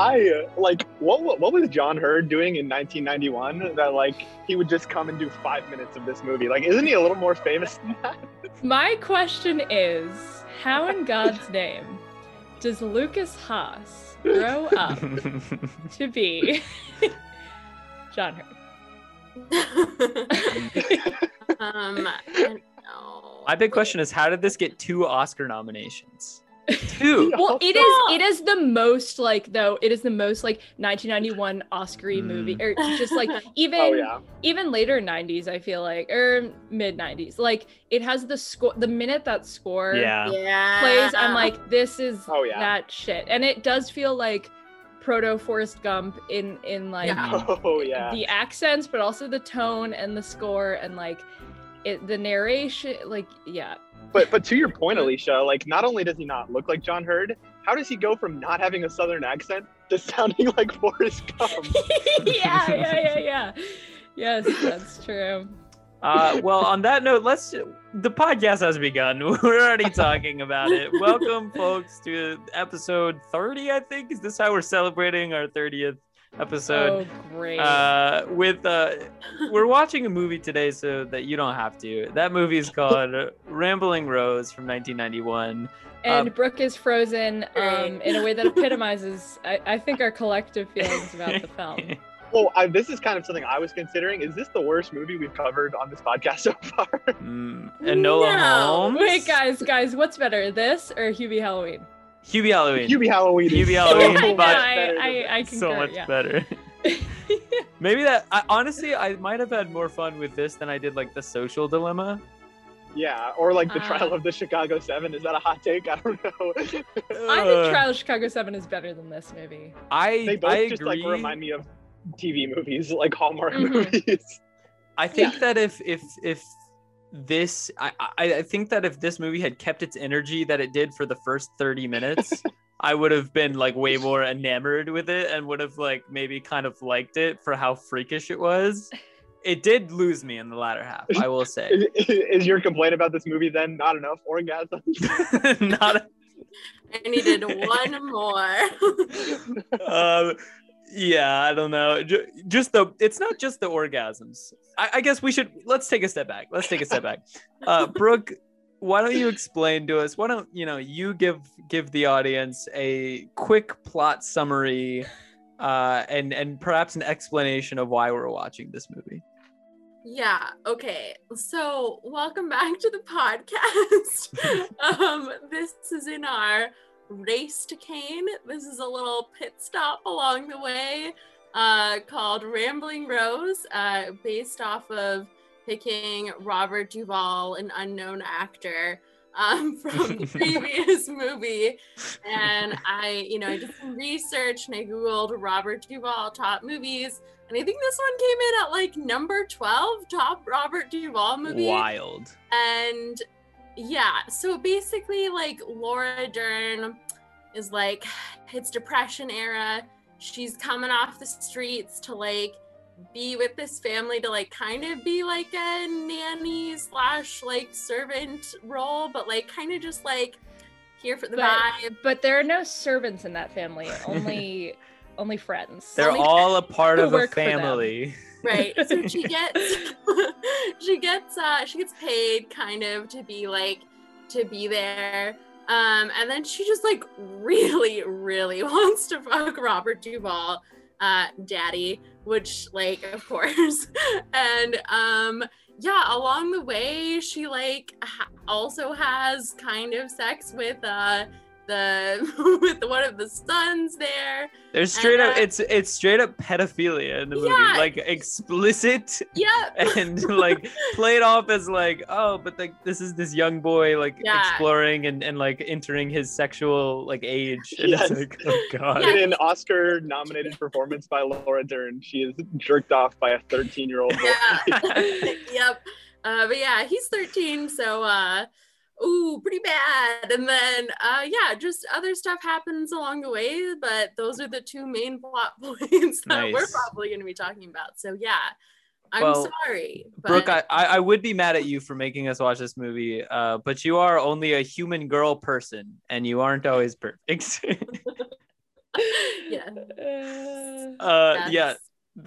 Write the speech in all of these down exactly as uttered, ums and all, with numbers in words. I like what what was John Heard doing in nineteen ninety-one that like he would just come and do five minutes of this movie? Like, isn't he a little more famous than that? My question is, how in God's name does Lucas Haas grow up to be John Heard? um, I don't know. My big question is, how did this get two Oscar nominations? Two. Well, it is it is the most like though it is the most like nineteen ninety-one Oscar-y mm. movie, or just like even oh, yeah. even later nineties, I feel like, or mid nineties. Like, it has the score. The minute that score yeah. Yeah. plays, I'm like, this is oh, yeah. that shit, and it does feel like proto Forrest Gump in in like oh, yeah. the accents, but also the tone and the score and like it, the narration, like yeah. But but to your point, Alicia, like, not only does he not look like John Heard, how does he go from not having a Southern accent to sounding like Forrest Gump? yeah, yeah, yeah, yeah. Yes, that's true. Uh, well, on that note, let's. The podcast has begun. We're already talking about it. Welcome, folks, to episode thirty. I think, is this how we're celebrating our thirtieth episode? Oh, great. Uh, with uh, we're watching a movie today so that you don't have to. That movie is called Rambling Rose from nineteen ninety-one. And um, Brooke is frozen um, in a way that epitomizes, I, I think, our collective feelings about the film. Well, I, this is kind of something I was considering. Is this the worst movie we've covered on this podcast so far? Mm. And Nola no. Holmes? Wait, guys, guys, what's better, this or Hubie Halloween? Hubie Halloween. Hubie Halloween. Hubie Halloween. So much better. I, I, I concur, so much yeah. better. Maybe that. I, honestly, I might have had more fun with this than I did like the Social Dilemma. Yeah, or like the uh, Trial of the Chicago Seven. Is that a hot take? I don't know. I think Trial of Chicago Seven is better than this movie. I they both I just agree. Like remind me of T V movies, like Hallmark mm-hmm. movies. I think yeah. that if if if. This, I, I I think that if this movie had kept its energy that it did for the first thirty minutes, I would have been like way more enamored with it and would have like maybe kind of liked it for how freakish it was. It did lose me in the latter half, I will say. Is, is, is your complaint about this movie then not enough orgasms? Not. A- I needed one more. um. Yeah, I don't know. Just the it's not just the orgasms. I, I guess we should let's take a step back. Let's take a step back. Uh, Brooke, why don't you explain to us? Why don't you know you give give the audience a quick plot summary, uh, and and perhaps an explanation of why we're watching this movie. Yeah. Okay. So welcome back to the podcast. um, this is in our race to Kane. This is a little pit stop along the way uh, called Rambling Rose, uh, based off of picking Robert Duvall, an unknown actor um, from the previous movie. And I, you know, I did some research and I Googled Robert Duvall top movies. And I think this one came in at like number twelve, top Robert Duvall movie. Wild. And yeah, so basically, like, Laura Dern is, like, it's Depression era. She's coming off the streets to, like, be with this family to, like, kind of be, like, a nanny slash, like, servant role, but, like, kind of just, like, here for the but, vibe. But there are no servants in that family, only only friends. They're only all a part of a family. Right, so she gets, she gets, uh, she gets paid kind of to be like, to be there, um, and then she just like really, really wants to fuck Robert Duvall, uh, daddy, which like of course, and um, yeah, along the way she like ha- also has kind of sex with uh. The, with one of the sons there. There's straight and, up, uh, it's it's straight up pedophilia in the yeah. movie, like explicit. Yep. And like played off as like, oh, but like this is this young boy like yeah. exploring and, and like entering his sexual like age. And yes. It's like, oh god. In an Oscar nominated performance by Laura Dern, she is jerked off by a thirteen year old boy. Yep. Uh, but yeah, he's thirteen, so uh ooh, pretty bad. And then, uh, yeah, just other stuff happens along the way, but those are the two main plot points that nice. We're probably going to be talking about. So yeah, I'm well, sorry. But... Brooke, I, I would be mad at you for making us watch this movie, uh, but you are only a human girl person and you aren't always perfect. Yeah. Uh, yeah.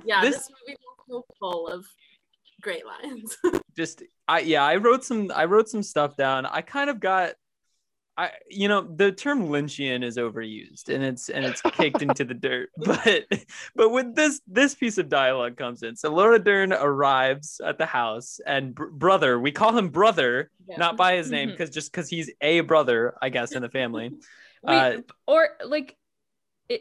Yeah. This, this movie was full of great lines. Just I yeah I wrote some I wrote some stuff down. I kind of got I you know the term Lynchian is overused and it's and it's kicked into the dirt. But but with this this piece of dialogue comes in. So Laura Dern arrives at the house and br- brother we call him brother yeah. not by his name because mm-hmm. just because he's a brother I guess in the family. Wait, uh, or like.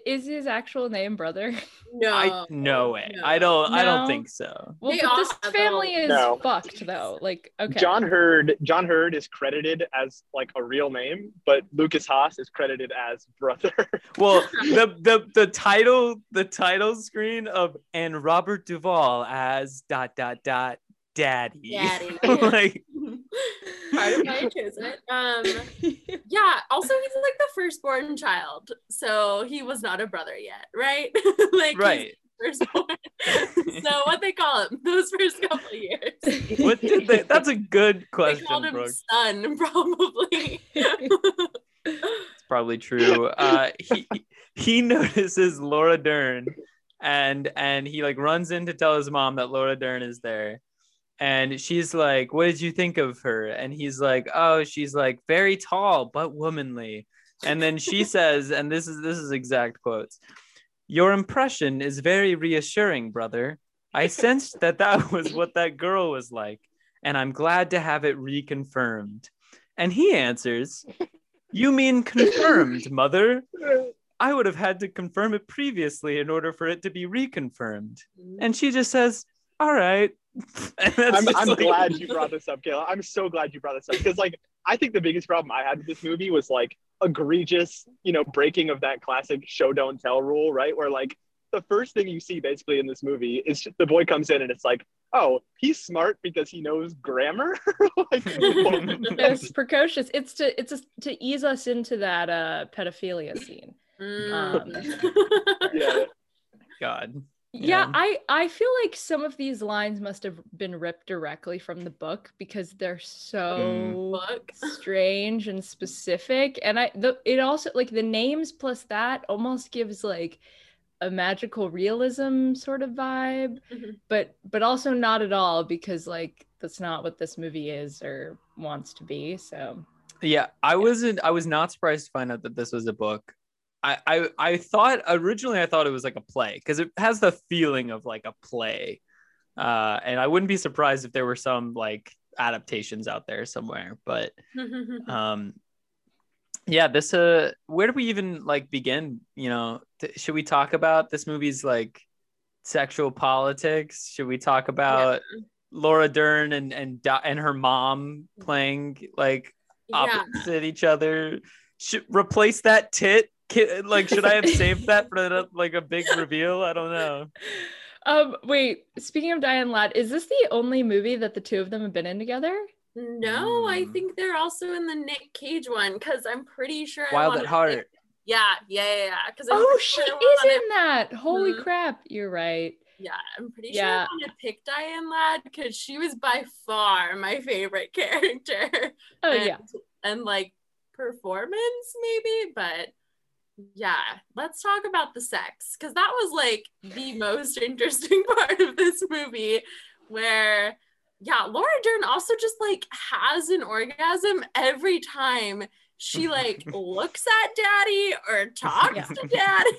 Is his actual name brother? No, I, no way. No. I don't. No? I don't think so. Well, but this family is no. fucked though. Like, okay. John Heard. John Heard is credited as like a real name, but Lucas Haas is credited as brother. Well, the the the title the title screen of and Robert Duvall as dot dot dot daddy. Daddy. Like. Part of why I chose it. Um, yeah. Also, he's like the firstborn child, so he was not a brother yet, right? Like, right. He's firstborn. So what they call him those first couple of years? What did they? That's a good question. They called him Brooke. Son, probably. It's probably true. Uh, he he notices Laura Dern, and and he like runs in to tell his mom that Laura Dern is there. And she's like, what did you think of her? And he's like, oh, she's like very tall, but womanly. And then she says, and this is this is exact quotes. Your impression is very reassuring, brother. I sensed that that was what that girl was like. And I'm glad to have it reconfirmed. And he answers, you mean confirmed, mother? I would have had to confirm it previously in order for it to be reconfirmed. And she just says, all right. I'm, I'm like... glad you brought this up, Kayla. I'm so glad you brought this up because, like, I think the biggest problem I had with this movie was like egregious, you know, breaking of that classic show don't tell rule, right? Where like the first thing you see basically in this movie is just, the boy comes in and it's like, oh, he's smart because he knows grammar. Like, it's precocious. It's to it's a, to ease us into that uh, pedophilia scene. Mm. Um, yeah. God. Yeah, yeah, I, I feel like some of these lines must have been ripped directly from the book because they're so mm. strange and specific. And I the, it also, like the names plus that almost gives like a magical realism sort of vibe, mm-hmm. but but also not at all because like that's not what this movie is or wants to be, so. Yeah, I wasn't, I was not surprised to find out that this was a book. I, I I thought originally I thought it was like a play because it has the feeling of like a play, uh, and I wouldn't be surprised if there were some like adaptations out there somewhere. But um, yeah, this uh, where do we even like begin? You know, th- should we talk about this movie's like sexual politics? Should we talk about yeah. Laura Dern and and and her mom playing like opposite yeah. each other? Should replace that tit. Like, should I have saved that for like a big reveal? I don't know. Um, wait, speaking of Diane Ladd, is this the only movie that the two of them have been in together? No, mm. I think they're also in the Nick Cage one because I'm pretty sure. Wild I at Heart. Think... Yeah, yeah, yeah. yeah. Cause oh, she sure is in it... that. Holy mm-hmm. crap. You're right. Yeah, I'm pretty yeah. sure I'm gonna pick Diane Ladd because she was by far my favorite character. Oh, and, yeah. And like performance, maybe, but. Yeah, let's talk about the sex because that was like the most interesting part of this movie where yeah Laura Dern also just like has an orgasm every time she like looks at daddy or talks yeah. to daddy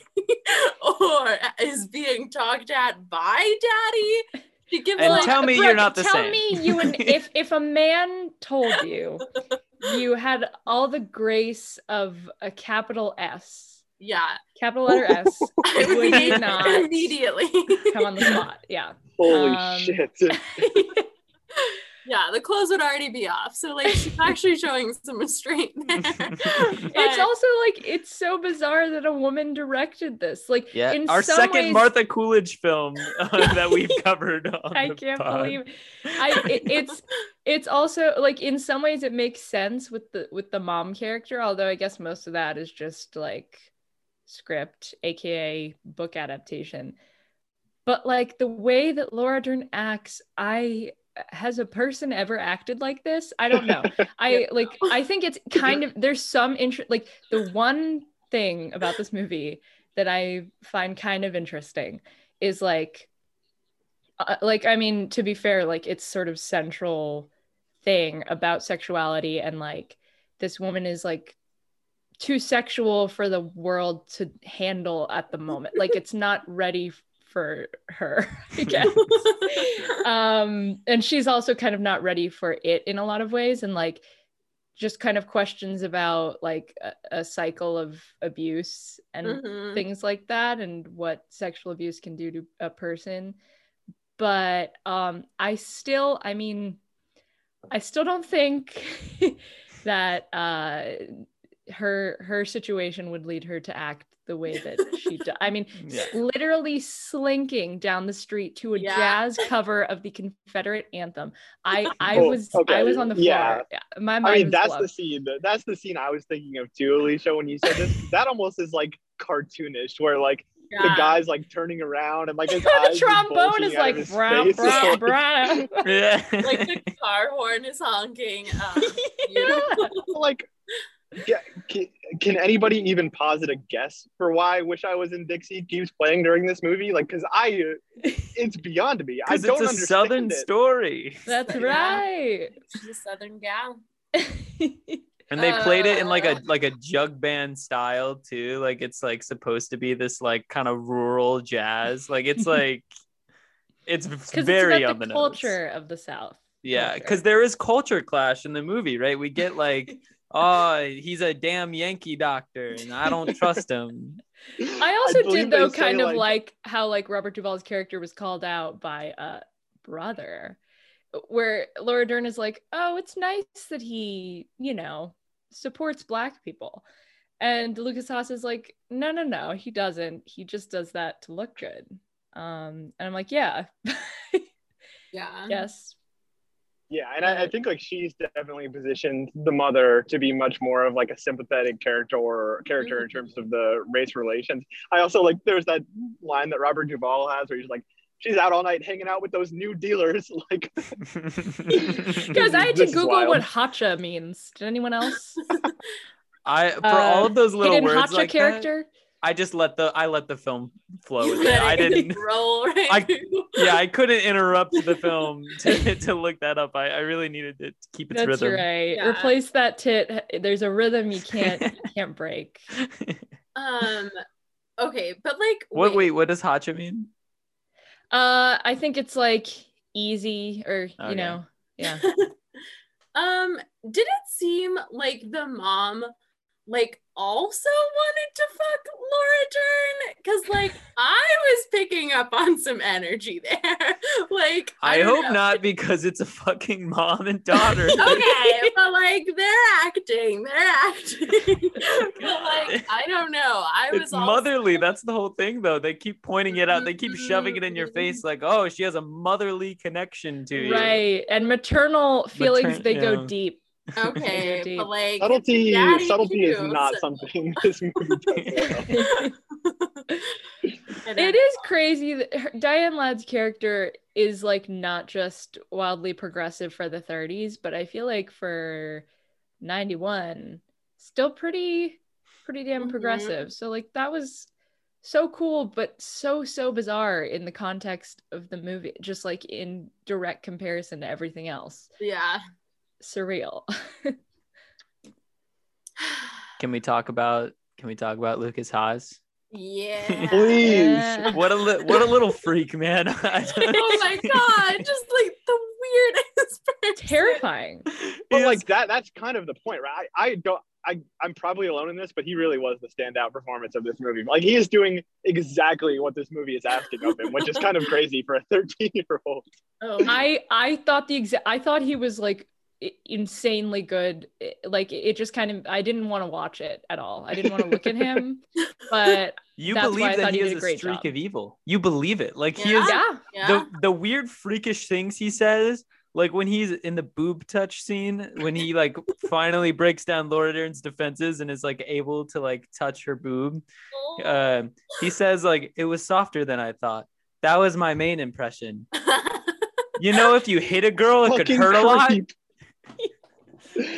or is being talked at by daddy. She gives and like, tell me Brooke, you're not the tell same. Tell me you and if if a man told you you had all the grace of a capital S. Yeah. Capital letter S. I would mean, not immediately come on the spot. Yeah. Holy um, shit. Yeah, the clothes would already be off. So like she's actually showing some strength there. But it's also like it's so bizarre that a woman directed this. Like yeah, in our some second ways... Martha Coolidge film uh, that we've covered on I the can't pod. Believe I it, it's it's also like in some ways it makes sense with the with the mom character, although I guess most of that is just like script, aka book adaptation. But like the way that Laura Dern acts, I has a person ever acted like this? I don't know. I like, I think it's kind of, there's some interest, like the one thing about this movie that I find kind of interesting is like, uh, like, I mean, to be fair, like it's sort of central thing about sexuality, and like this woman is like too sexual for the world to handle at the moment. Like it's not ready for her, I guess. um, and she's also kind of not ready for it in a lot of ways. And like, just kind of questions about like a, a cycle of abuse and mm-hmm. things like that, and what sexual abuse can do to a person. But um, I still, I mean, I still don't think that uh, her her situation would lead her to act the way that she does. I mean, yeah. literally slinking down the street to a yeah. jazz cover of the Confederate anthem. I I oh, was okay. I was on the floor. Yeah. My mind I mean, was that's loved. the scene. That's the scene I was thinking of too, Alicia, when you said this. That almost is like cartoonish, where like yeah. the guy's like turning around and like his eyes the trombone is like brah, brah, brah. yeah. Like the car horn is honking. Um, yeah. Like. Yeah, can, can anybody even posit a guess for why I Wish I Was in Dixie keeps playing during this movie? Like, because I, it's beyond me. I don't understand it. It's a Southern story. That's right. She's a Southern gal. And they played it in like a like a jug band style too. Like it's like supposed to be this like kind of rural jazz. Like it's like it's very on the nose. Culture of the South. Yeah, because there is culture clash in the movie, right? We get like. Oh, he's a damn Yankee doctor and I don't trust him. I also I did though kind of like... like how like Robert Duvall's character was called out by a brother, where Laura Dern is like, oh, it's nice that he, you know, supports black people. And Lucas Haas is like, no, no, no, he doesn't. He just does that to look good. Um, and I'm like, yeah. yeah. Yes. Yeah, and I, I think like she's definitely positioned the mother to be much more of like a sympathetic character or character in terms of the race relations. I also like there's that line that Robert Duvall has where he's like, she's out all night hanging out with those new dealers. Like, because I had to Google wild. what hacha means. Did anyone else? I for uh, all of those little words hacha like character. That, I just let the I let the film flow with it. I didn't roll right I, yeah, I couldn't interrupt the film to, to look that up. I, I really needed to keep its That's rhythm. That's right. Yeah. Replace that tit. There's a rhythm you can't you can't break. Um okay, but like What wait, wait what does hacha mean? Uh I think it's like easy or okay. you know, yeah. um did it seem like the mom like also wanted to fuck Laura Dern? Because like I was picking up on some energy there. Like I, I hope know. not, because it's a fucking mom and daughter. Okay, but like they're acting, they're acting. But like I don't know. I was it's also- motherly. That's the whole thing, though. They keep pointing it out. They keep shoving it in your face, like, oh, she has a motherly connection to you, right? And maternal feelings. Matern- they yeah. go deep. Okay, but like subtlety, subtlety is not something this movie does well. It is crazy that her, Diane Ladd's character is like not just wildly progressive for the thirties, but I feel like for ninety-one, still pretty, pretty damn mm-hmm. progressive. So like that was so cool, but so so bizarre in the context of the movie, just like in direct comparison to everything else. Yeah. Surreal. Can we talk about can we talk about Lucas Haas? Yeah. Please. Yeah. What a li- what a little freak, man. Oh my god, just like the weirdest person. Terrifying. But yes. like that that's kind of the point, right? I, I don't I, I'm probably alone in this, but he really was the standout performance of this movie. Like he is doing exactly what this movie is asking of him, which is kind of crazy for a thirteen-year-old. Oh. I I thought the exa- I thought he was like insanely good. Like it just kind of I didn't want to watch it at all. I didn't want to look at him, but you that's believe why I that he, he is a great streak job. Of evil. You believe it. Like yeah. he is yeah. the the weird freakish things he says, like when he's in the boob touch scene, when he like finally breaks down Laura Dern's defenses and is like able to like touch her boob. Oh. Uh, he says like, it was softer than I thought. That was my main impression. You know, if you hit a girl, it could hurt a lot.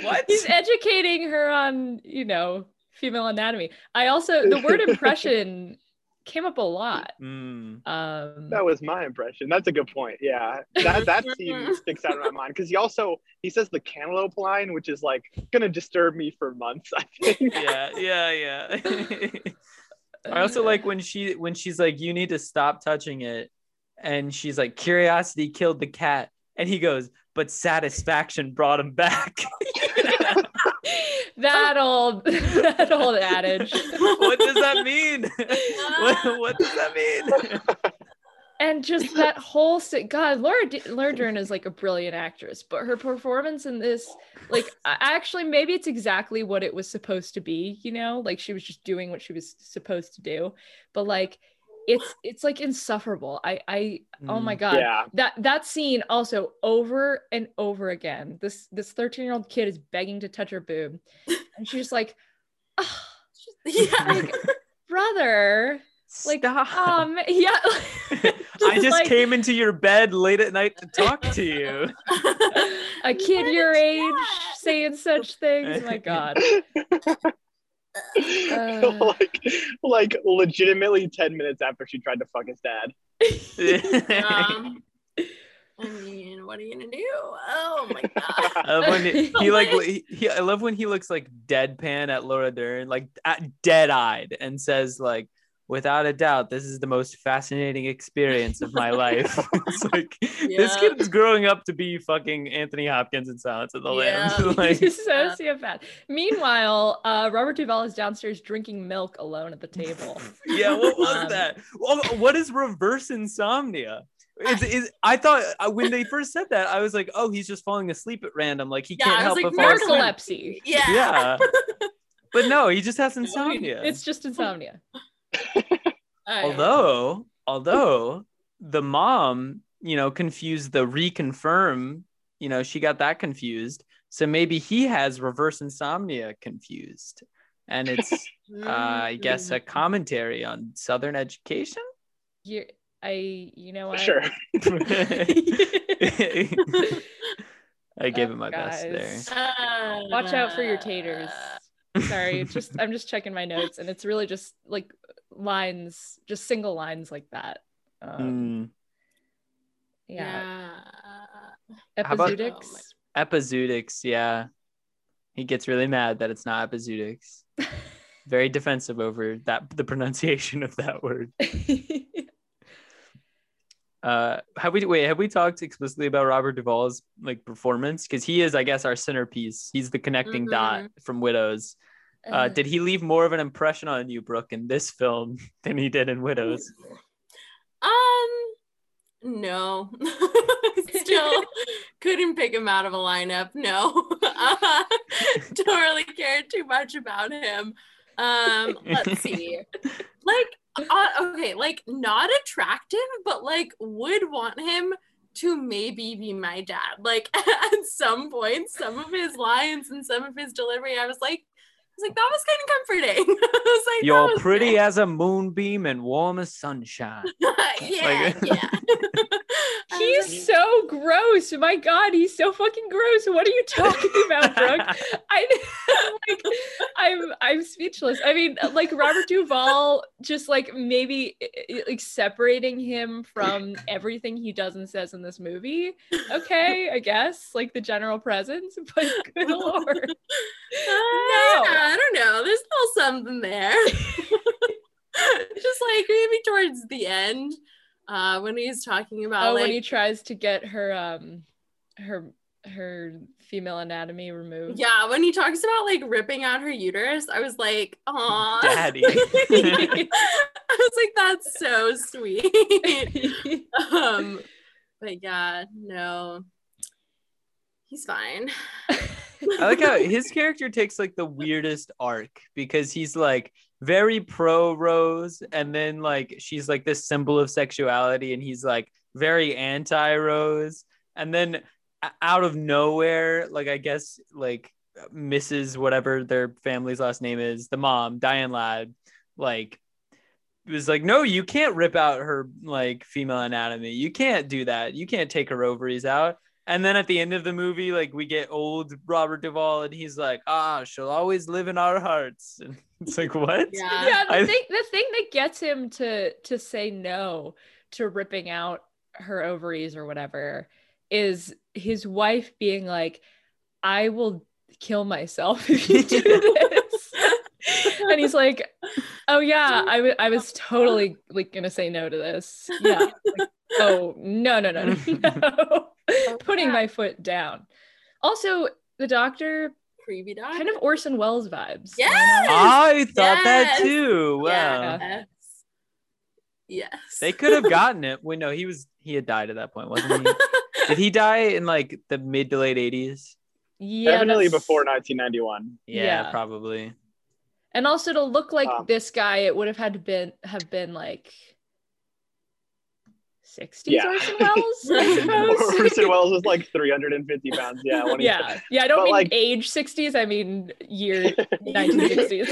What? He's educating her on, you know, female anatomy. I also the word impression came up a lot. Mm. Um, that was my impression. That's a good point. Yeah, that that scene sticks out in my mind because he also he says the cantaloupe line, which is like gonna disturb me for months, I think. Yeah, yeah, yeah. I also like when she when she's like, "You need to stop touching it," and she's like, "Curiosity killed the cat," and he goes, "But satisfaction brought him back." That old, that old adage. What does that mean? what, what does that mean? And just that whole God, Laura, D- Laura Dern is like a brilliant actress, but her performance in this, like, actually, maybe it's exactly what it was supposed to be. You know, like she was just doing what she was supposed to do, but like, it's it's like insufferable. I I oh my God. Yeah. That that scene also over and over again. This this thirteen-year-old kid is begging to touch her boob, and she's just like, oh. Yeah, like, brother. Like, stop. um, yeah. just I just like, came into your bed late at night to talk to you. A kid your age saying such things. Oh my God. Uh, like, like legitimately ten minutes after she tried to fuck his dad. um, I mean, what are you gonna do? Oh my God! I love when he, he like he, he, I love when he looks like deadpan at Laura Dern, like dead-eyed, and says like, "Without a doubt, this is the most fascinating experience of my life." It's like, yeah. This kid is growing up to be fucking Anthony Hopkins in Silence of the yeah. Lambs. Like, he's a sociopath. Meanwhile, uh, Robert Duvall is downstairs drinking milk alone at the table. Yeah, what was um, that? What is reverse insomnia? Is, is, I thought when they first said that, I was like, oh, he's just falling asleep at random. Like, he yeah, can't help like, but fall asleep. Narcolepsy. Yeah. Yeah. But no, he just has insomnia. It's just insomnia. although although the mom, you know, confused the reconfirm, you know, she got that confused, so maybe he has reverse insomnia confused, and it's uh, I guess a commentary on Southern education. You I you know what? Sure. I gave oh, it my guys. Best there. Uh, watch out for your taters. Sorry, just I'm just checking my notes, and it's really just like lines, just single lines like that. Um, mm. Yeah. yeah. Epizoodics. Oh, Epizoodics, yeah. He gets really mad that it's not epizoodics. Very defensive over that, the pronunciation of that word. uh, have we wait? Have we talked explicitly about Robert Duvall's like performance? Because he is, I guess, our centerpiece. He's the connecting mm-hmm. dot from Widows. Uh, did he leave more of an impression on you, Brooke, in this film than he did in Widows? Um, no. Still couldn't pick him out of a lineup. No. Uh, don't really care too much about him. Um, let's see. Like, uh, okay, like not attractive, but like would want him to maybe be my dad. Like at some point, some of his lines and some of his delivery, I was like, I was like, that was kind of comforting. I was like, you're was pretty good. As a moonbeam and warm as sunshine. Yeah, like, yeah. He's so gross. My God, he's so fucking gross. What are you talking about, Brooke? I like, I'm, I'm speechless. I mean, like Robert Duvall, just like maybe like separating him from everything he does and says in this movie. Okay, I guess like the general presence, but good Lord, no. Uh, yeah. I don't know. There's still something there. Just like maybe towards the end, uh, when he's talking about oh, like, when he tries to get her, um, her, her female anatomy removed. Yeah, when he talks about like ripping out her uterus, I was like, "Aw, daddy." I was like, "That's so sweet." um, but yeah, no, he's fine. I like how his character takes like the weirdest arc because he's like very pro Rose, and then like she's like this symbol of sexuality, and he's like very anti Rose, and then out of nowhere, like I guess like Missus whatever their family's last name is, the mom, Diane Ladd, like was like, no, you can't rip out her like female anatomy. You can't do that. You can't take her ovaries out. And then at the end of the movie, like, we get old Robert Duvall and he's like, ah, she'll always live in our hearts. And it's like, what? Yeah, yeah the, I, thing, the thing that gets him to to say no to ripping out her ovaries or whatever is his wife being like, I will kill myself if you do this. And he's like, oh, yeah, I, w- I was totally, like, going to say no to this. Yeah. Like, oh, no, no, no, no. Oh, putting yeah. my foot down. Also, the doctor, creepy doctor, kind of Orson Welles vibes. Yes, you know? I thought yes. that too. Wow. Yes. yes. They could have gotten it. Well, no, he was he had died at that point, wasn't he? Did he die in like the mid to late eighties? Yeah, definitely before nineteen ninety-one. Yeah, yeah, probably. And also, to look like um, this guy, it would have had to been have been like. sixties yeah. Orson Welles, I suppose. Orson Welles was like three hundred fifty pounds. Yeah. When he yeah. Said. Yeah. I don't but mean like, age sixties. I mean year nineteen sixties.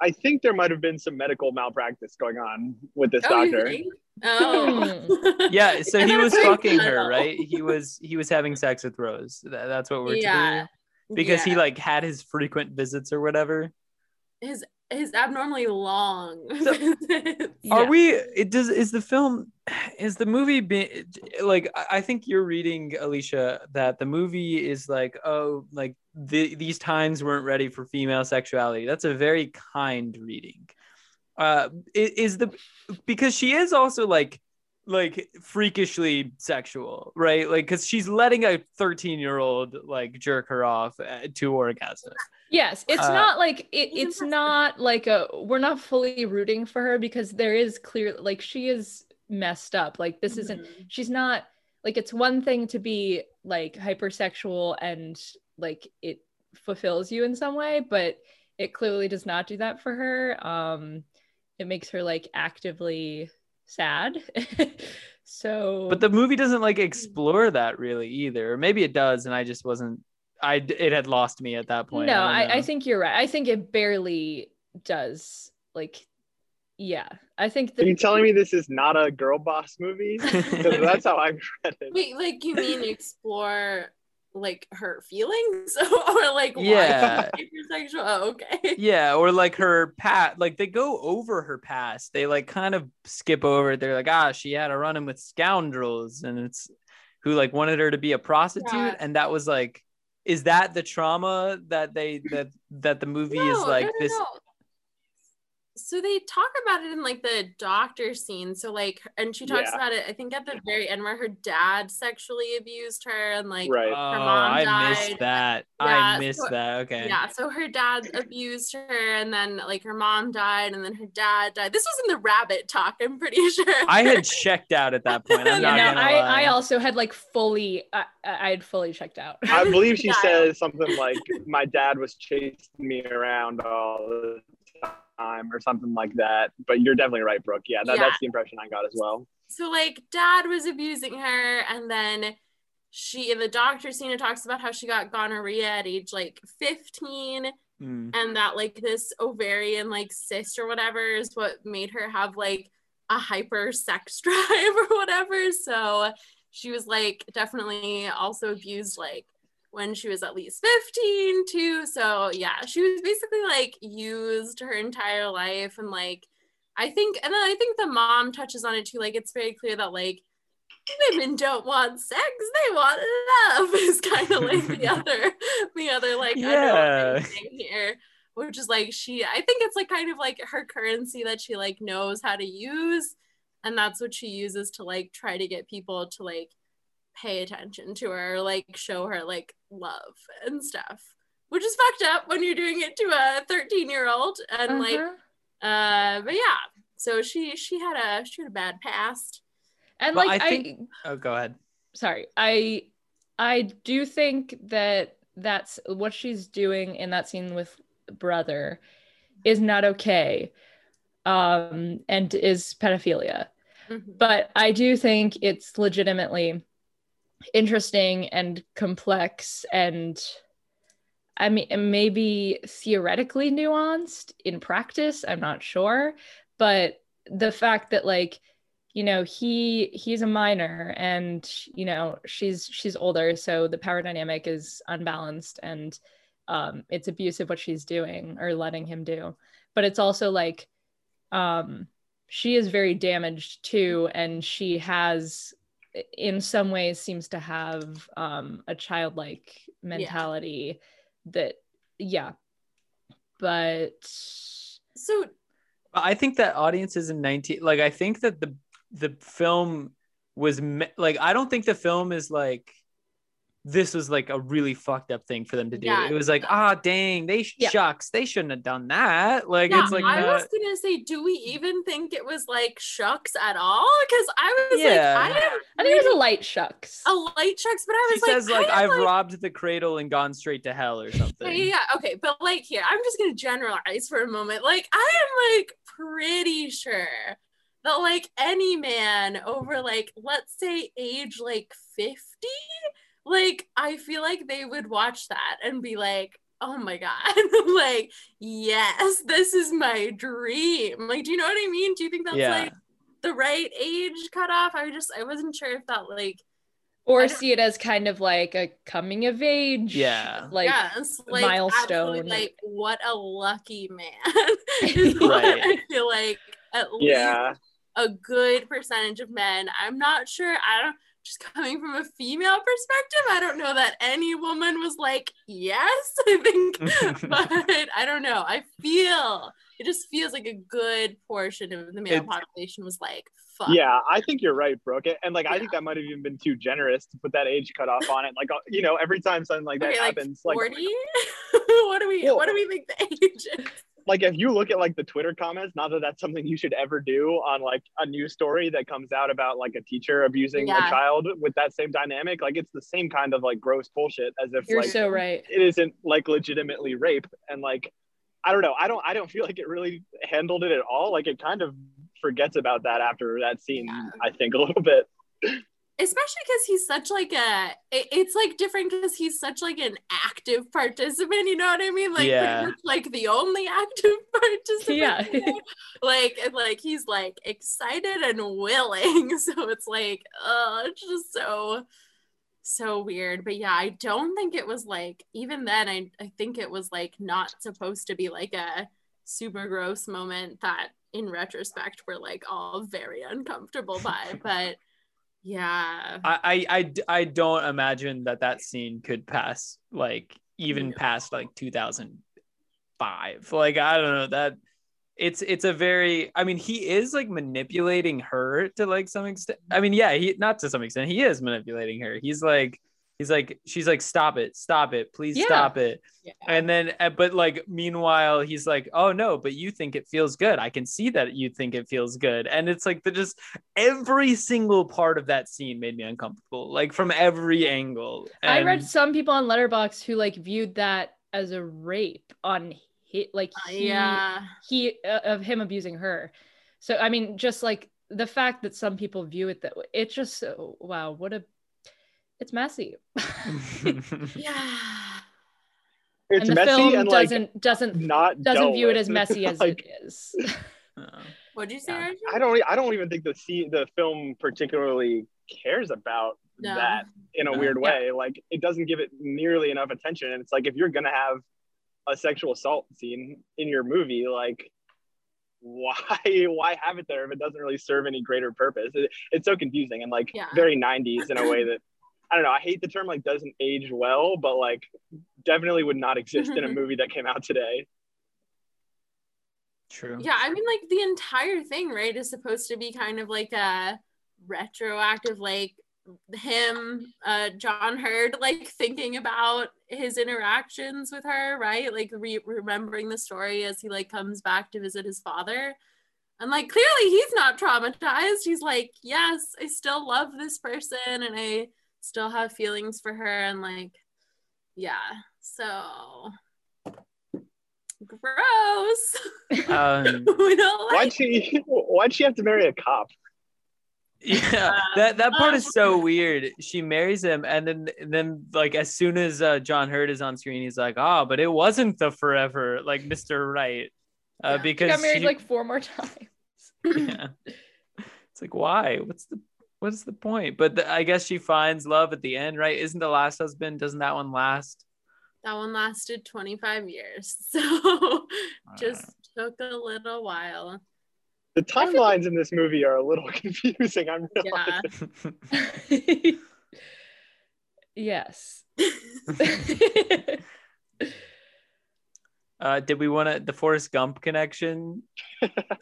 I think there might have been some medical malpractice going on with this oh, doctor. Oh. Yeah. So he was fucking her, right? He was he was having sex with Rose. That, that's what we're yeah. to do. Because yeah. he like had his frequent visits or whatever. His. It's abnormally long. So, are we? It does. Is the film? Is the movie be, like? I think you're reading, Alicia, that the movie is like, oh, like the, these times weren't ready for female sexuality. That's a very kind reading. Uh, is the because she is also like, like freakishly sexual, right? Like, because she's letting a thirteen-year-old like jerk her off to orgasm. Yes, it's uh, not like it, it's not like a we're not fully rooting for her because there is clear like she is messed up. Like this mm-hmm. isn't she's not like it's one thing to be like hypersexual and like it fulfills you in some way, but it clearly does not do that for her. Um, it makes her like actively sad. So but the movie doesn't like explore that really either. Maybe it does and I just wasn't I it had lost me at that point. No, I, I, I think you're right. I think it barely does. Like, yeah, I think. The- Are you telling me this is not a girl boss movie? Because that's how I read it. Wait, like you mean explore like her feelings or like yeah, why you're sexual? Oh, okay. Yeah, or like her past. Like they go over her past. They like kind of skip over it. They're like, ah, she had a run-in with scoundrels, and it's who like wanted her to be a prostitute, yeah. and that was like. Is that the trauma that they that that the movie no, is like no, no, this? No. So they talk about it in like the doctor scene. So like, and she talks yeah. about it. I think at the very end where her dad sexually abused her and like right. her mom oh, died. I missed that. Yeah, I missed so, that. Okay. Yeah. So her dad abused her, and then like her mom died, and then her dad died. This was in the rabbit talk. I'm pretty sure. I had checked out at that point. I'm not no, gonna I, lie. I also had like fully. I, I had fully checked out. I believe she yeah. says something like, "My dad was chasing me around all the time." Or something like that, but you're definitely right, Brooke. Yeah, that, yeah, that's the impression I got as well. So like dad was abusing her, and then she in the doctor scene it talks about how she got gonorrhea at age like fifteen mm. and that like this ovarian like cyst or whatever is what made her have like a hyper sex drive or whatever. So she was like definitely also abused like when she was at least fifteen too. So yeah, she was basically like used her entire life. And like, I think, and then I think the mom touches on it too. Like it's very clear that like women don't want sex, they want love is kind of like the other, the other like yeah. thing here, which is like she, I think it's like kind of like her currency that she like knows how to use. And that's what she uses to like try to get people to like pay attention to her, like show her like love and stuff, which is fucked up when you're doing it to a thirteen year old and uh-huh. like uh but yeah, so she she had a she had a bad past and but like I, think, I oh go ahead sorry I I do think that that's what she's doing in that scene with brother is not okay um and is pedophilia mm-hmm. but I do think it's legitimately interesting and complex and I mean maybe theoretically nuanced in practice, I'm not sure, but the fact that like you know, he he's a minor and, you know, she's she's older. So the power dynamic is unbalanced and um, it's abusive what she's doing or letting him do. But it's also like um, she is very damaged, too. And she has in some ways seems to have um, a childlike mentality yeah. that. Yeah. But so I think that audiences in nineteen like I think that the the film was me- like I don't think the film is like this was like a really fucked up thing for them to do. Yeah, it was like ah oh, dang they sh- yeah. shucks they shouldn't have done that. Like yeah, it's like I not- was gonna say, do we even think it was like shucks at all? Because I was yeah. like I didn't I think it was a light shucks, a light shucks. But I was she like, says like I've like- robbed the cradle and gone straight to hell or something. Yeah, yeah, okay, but like here I'm just gonna generalize for a moment. Like I am like pretty sure that like any man over like let's say age like fifty. Like, I feel like they would watch that and be like, oh my God, like, yes, this is my dream. Like, do you know what I mean? Do you think that's yeah. like the right age cutoff? I just, I wasn't sure if that like. Or see it as kind of like a coming of age. Yeah. Like, yes, like milestone. Like, what a lucky man. is what right. I feel like at yeah. least a good percentage of men. I'm not sure. I don't. Just coming from a female perspective, I don't know that any woman was like, yes, I think, but I don't know. I feel, it just feels like a good portion of the male it, population was like, fuck. Yeah, I think you're right, Brooke. And like, yeah. I think that might have even been too generous to put that age cutoff on it. Like, you know, every time something like that okay, happens. Like forty? Like, what do we, cool. what do we think the age is? Like, if you look at, like, the Twitter comments, not that that's something you should ever do on, like, a news story that comes out about, like, a teacher abusing yeah. a child with that same dynamic, like, it's the same kind of, like, gross bullshit as if, You're like, so right. it isn't, like, legitimately rape. And, like, I don't know. I don't I don't feel like it really handled it at all. Like, it kind of forgets about that after that scene, yeah. I think, a little bit. Especially because he's such like a, it's like different because he's such like an active participant, you know what I mean? Like, yeah. pretty much like the only active participant. Yeah. You know? Like, and like he's like excited and willing. So it's like, oh, uh, it's just so, so weird. But yeah, I don't think it was like, even then, I, I think it was like not supposed to be like a super gross moment that in retrospect, we're like all very uncomfortable by, but yeah I, I I don't imagine that that scene could pass like even no. past like two thousand five. Like I don't know that it's it's a very I mean he is like manipulating her to like some extent. I mean yeah he not to some extent he is manipulating her. He's like he's like she's like stop it stop it please yeah. stop it yeah. and then but like meanwhile he's like oh no but you think it feels good. I can see that you think it feels good. And it's like the just every single part of that scene made me uncomfortable, like from every angle. And I read some people on Letterboxd who like viewed that as a rape on his, like he, yeah he uh, of him abusing her. So I mean just like the fact that some people view it that way, it's just so wow what a it's messy. yeah. It's and the messy film and like doesn't doesn't not doesn't view it as messy as like, it is. What did you say? Yeah. I don't. I don't even think the see the film particularly cares about no. that in a no. weird way. Yeah. Like it doesn't give it nearly enough attention. And it's like if you're gonna have a sexual assault scene in your movie, like why why have it there if it doesn't really serve any greater purpose? It, it's so confusing and like yeah. very nineties in a way that. I don't know. I hate the term like doesn't age well, but like definitely would not exist in a movie that came out today. True. Yeah. I mean like the entire thing, right, is supposed to be kind of like a retroactive, like him, uh, John Heard, like thinking about his interactions with her, right? Like re- remembering the story as he like comes back to visit his father. And like, clearly he's not traumatized. He's like, yes, I still love this person. And I still have feelings for her and like yeah so gross. um, we don't like why'd she why'd she have to marry a cop? Yeah that that part is so weird. She marries him and then and then like as soon as uh, John Hurt is on screen he's like ah oh, but it wasn't the forever like Mister Right uh, yeah. because she got married she... like four more times. yeah It's like, why? What's the what's the point? But the, I guess she finds love at the end, right? Isn't the last husband? Doesn't that one last? That one lasted twenty-five years, so just took a little while. The timelines in this movie are a little confusing, I'm realizing. Yeah. Yes. Uh, did we want to, the Forrest Gump connection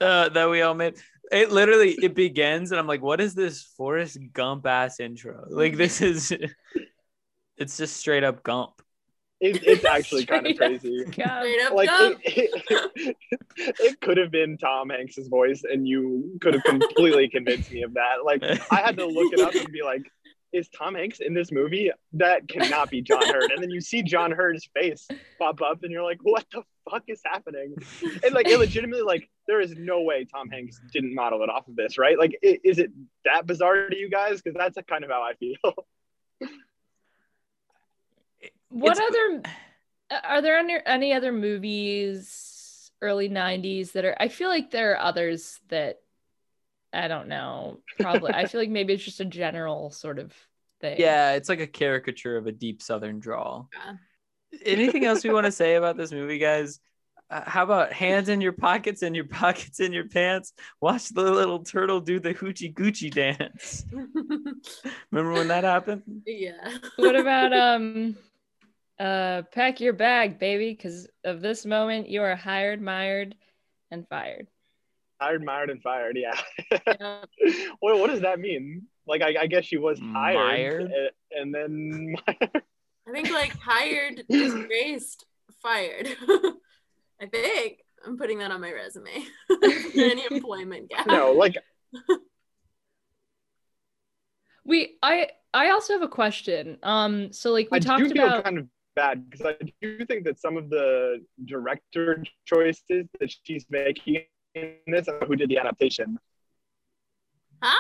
uh, that we all made? It literally, it begins and I'm like, what is this Forrest Gump ass intro? Like this is, it's just straight up Gump. It, it's actually kind of crazy. Up, like it, it, it, it could have been Tom Hanks's voice, and you could have completely convinced me of that. Like I had to look it up and be like, "Is Tom Hanks in this movie? That cannot be John Heard." And then you see John Heard's face pop up, and you're like, "What the fuck is happening?" And like, it legitimately, like, there is no way Tom Hanks didn't model it off of this, right? Like, it, is it that bizarre to you guys? Because that's kind of how I feel. What it's, other are there any, any other movies early nineties that are, I feel like there are others that I don't know, probably. I feel like maybe it's just a general sort of thing. Yeah, it's like a caricature of a deep southern drawl. Yeah. Anything else we want to say about this movie, guys? Uh, how about hands in your pockets and your pockets in your pants? Watch the little turtle do the hoochie goochie dance. Remember when that happened? Yeah. What about um uh pack your bag, baby, because of this moment you are hired, mired, and fired. Hired, mired, and fired. Yeah. Yeah. What, what does that mean? Like, I, I guess she was hired and, and then mired. I think like hired, disgraced, fired. I think I'm putting that on my resume. Any employment gap? No, like we. I I also have a question. Um, so like we I talked do feel about kind of bad because I do think that some of the director choices that she's making in this, who did the adaptation? Huh?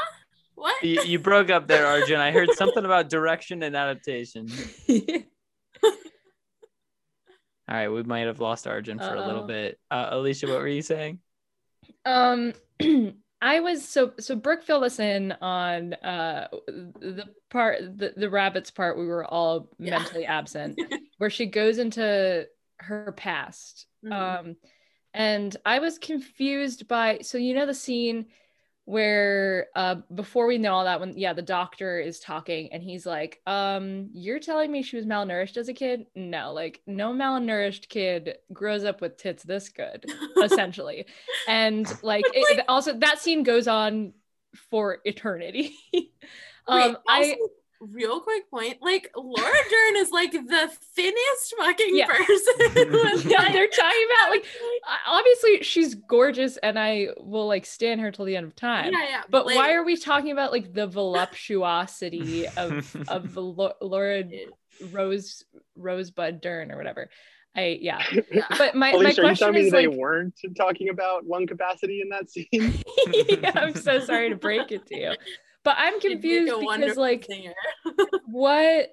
What? You, you broke up there, Arjun. I heard something about direction and adaptation. Yeah. All right, we might have lost Arjun for Uh-oh. a little bit. Uh, Alicia, what were you saying? Um, I was so so. Brooke filled us in on uh the part, the, the rabbits part. We were all yeah. mentally absent, where she goes into her past. Mm-hmm. Um, and I was confused by so you know the scene where uh before we know all that when yeah the doctor is talking and he's like um you're telling me she was malnourished as a kid? No, like no malnourished kid grows up with tits this good, essentially. And like it, also that scene goes on for eternity. um Wait, I real quick point, like Laura Dern is like the thinnest fucking yeah. person. Yeah, they're talking about like obviously she's gorgeous and I will like stand her till the end of time. Yeah, yeah. But like, why are we talking about like the voluptuosity of of Lo- Laura Rose Rosebud Dern or whatever? I yeah. But my, Alicia, my question are you telling is me they like, weren't talking about lung capacity in that scene? Yeah, I'm so sorry to break it to you. But I'm confused because like what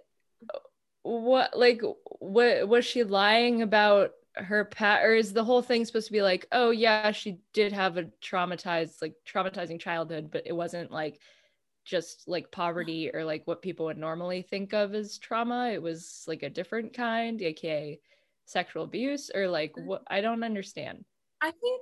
what like what was she lying about her pat or is the whole thing supposed to be like, oh yeah, she did have a traumatized like traumatizing childhood, but it wasn't like just like poverty or like what people would normally think of as trauma. It was like a different kind, aka sexual abuse or like what? I don't understand. I think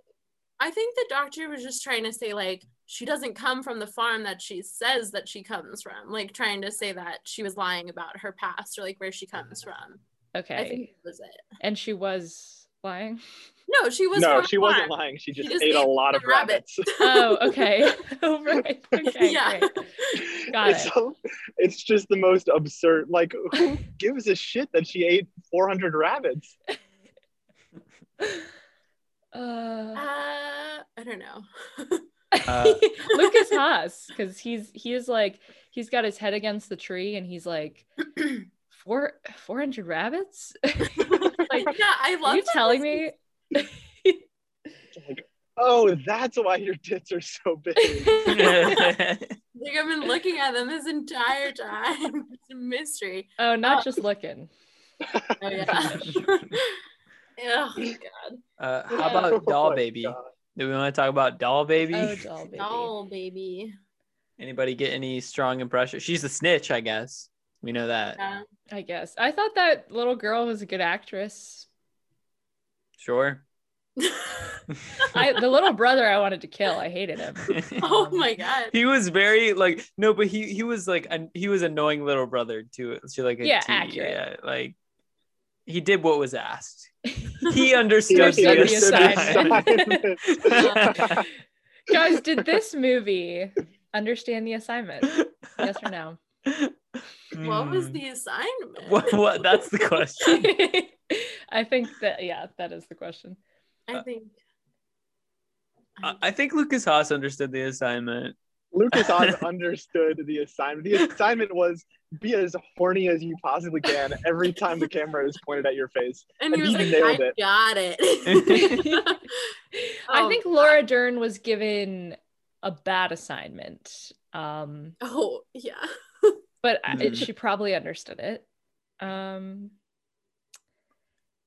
I think the doctor was just trying to say like she doesn't come from the farm that she says that she comes from, like trying to say that she was lying about her past or like where she comes from. Okay. I think that was it. And she was lying? No, she was No, she wasn't lying. She just, she just ate, ate a lot of rabbits. rabbits. Oh, okay. Oh, right. Okay. Yeah. Great. Got it's, it. So, it's just the most absurd, like who gives a shit that she ate four hundred rabbits? uh, uh I don't know. Uh, Lucas Haas, because he's he is like he's got his head against the tree and he's like four four hundred rabbits. Like, yeah, I love. Are you telling me? Like, oh, that's why your tits are so big. Like I've been looking at them this entire time. It's a mystery. Oh, not uh, just looking. Oh yeah. Oh my god. Uh, how about oh, doll baby? God. Do we want to talk about Doll Baby? Oh, Doll Baby. Doll Baby. Anybody get any strong impression? She's a snitch, I guess. We know that. Yeah, I guess. I thought that little girl was a good actress. Sure. I, the little brother I wanted to kill. I hated him. Oh my god. He was very like no, but he he was like an, he was annoying little brother too. So like a yeah, tea, accurate. Yeah, like he did what was asked. He understood the assignment. assignment. Guys, did this movie understand the assignment? Yes or no? What was the assignment? What? What? That's the question. I think that yeah, that is the question. I think. Uh, I think Lucas Haas understood the assignment. Lucas Haas understood the assignment. The assignment was be as horny as you possibly can every time the camera is pointed at your face. And, and he was like, nailed I it. Got it. I think Laura Dern was given a bad assignment. Um, oh, yeah. But it, she probably understood it. Um,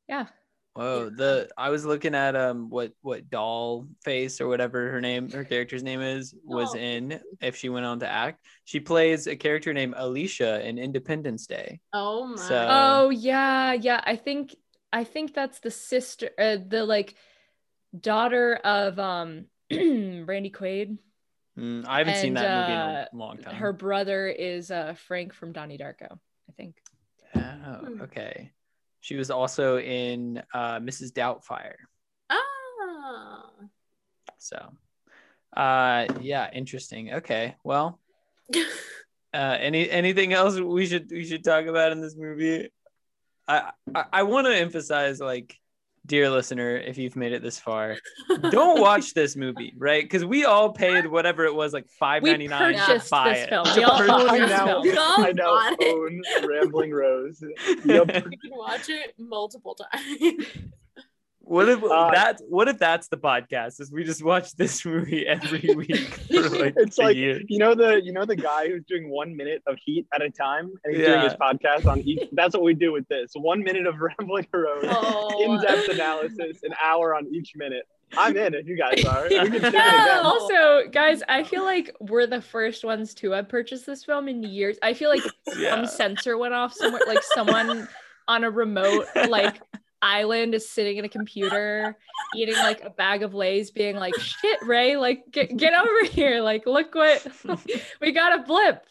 yeah. Whoa, the I was looking at um what what doll face or whatever her name her character's name is was oh. in if she went on to act. She plays a character named Alicia in Independence Day. Oh my. So, oh yeah, yeah. I think I think that's the sister, uh, the like daughter of um Randy Quaid. Mm, I haven't and, seen that movie uh, in a long time. Her brother is uh Frank from Donnie Darko, I think. Oh, okay. She was also in uh, Missus Doubtfire. Ah. So, uh, yeah, interesting. Okay, well, uh, any anything else we should we should talk about in this movie? I I, I want to emphasize, like, dear listener, if you've made it this far, don't watch this movie, right? Because we all paid whatever it was, like five ninety-nine to buy it. We all own this film. We all I now own it. Rambling Rose. Yep. You can watch it multiple times. What if uh, that? What if that's the podcast? Is we just watch this movie every week for like it's like year. you know the you know the guy who's doing one minute of Heat at a time, and he's yeah. doing his podcast on each. That's what we do with this: one minute of Rambling Rose, oh. in-depth analysis, an hour on each minute. I'm in if you guys are. No, also, guys, I feel like we're the first ones to have purchased this film in years. I feel like yeah. some sensor went off somewhere, like someone on a remote, like. Island is sitting at a computer eating like a bag of Lay's being like, shit, Ray, like get, get over here, like look what we got a blip.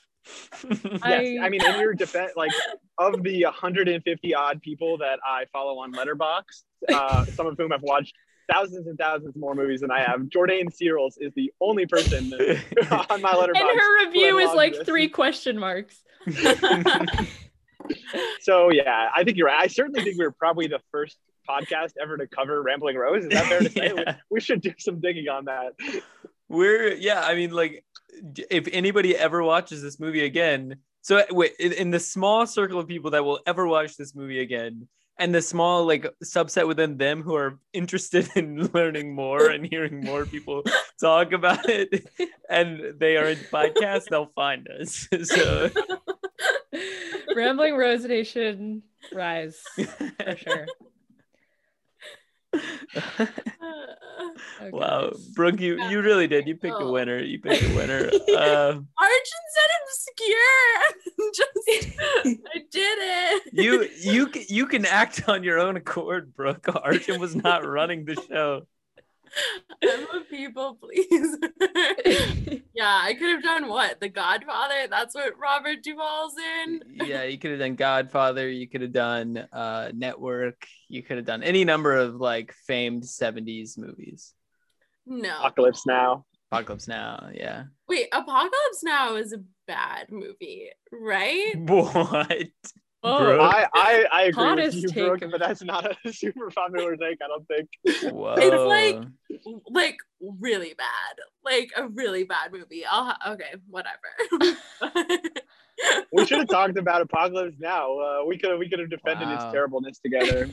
Yes, I... I mean, in your defense, like of the one hundred fifty odd people that I follow on Letterboxd, uh some of whom have watched thousands and thousands more movies than I have, Jordan Searles is the only person on my Letterboxd, and her review is like this. Three question marks. So yeah, I think you're right. I certainly think we were probably the first podcast ever to cover Rambling Rose. Is that fair to say? yeah. We should do some digging on that. We're yeah, I mean, like, if anybody ever watches this movie again, so wait, in, in the small circle of people that will ever watch this movie again, and the small like subset within them who are interested in learning more and hearing more people talk about it, and they are in podcasts, they'll find us. So. Rambling Rose Nation rise for sure. Okay. Wow, Brooke, you you really did. You picked oh. a winner. You picked a winner. Uh, Arjun said obscure. Just I did it. You you you can act on your own accord, Brooke. Arjun was not running the show. I'm a people pleaser. Yeah, I could have done what? The Godfather? That's what Robert Duvall's in? Yeah, you could have done Godfather. You could have done uh, Network. You could have done any number of like famed seventies movies. No. Apocalypse Now. Apocalypse Now, yeah. Wait, Apocalypse Now is a bad movie, right? What? Oh, I, I, I agree Hottest with you, Brooke, but that's not a super popular take, I don't think. Whoa. It's like, like really bad, like a really bad movie. I'll ha- okay, whatever. We should have talked about Apocalypse Now. Uh, we could we could have defended wow. its terribleness together.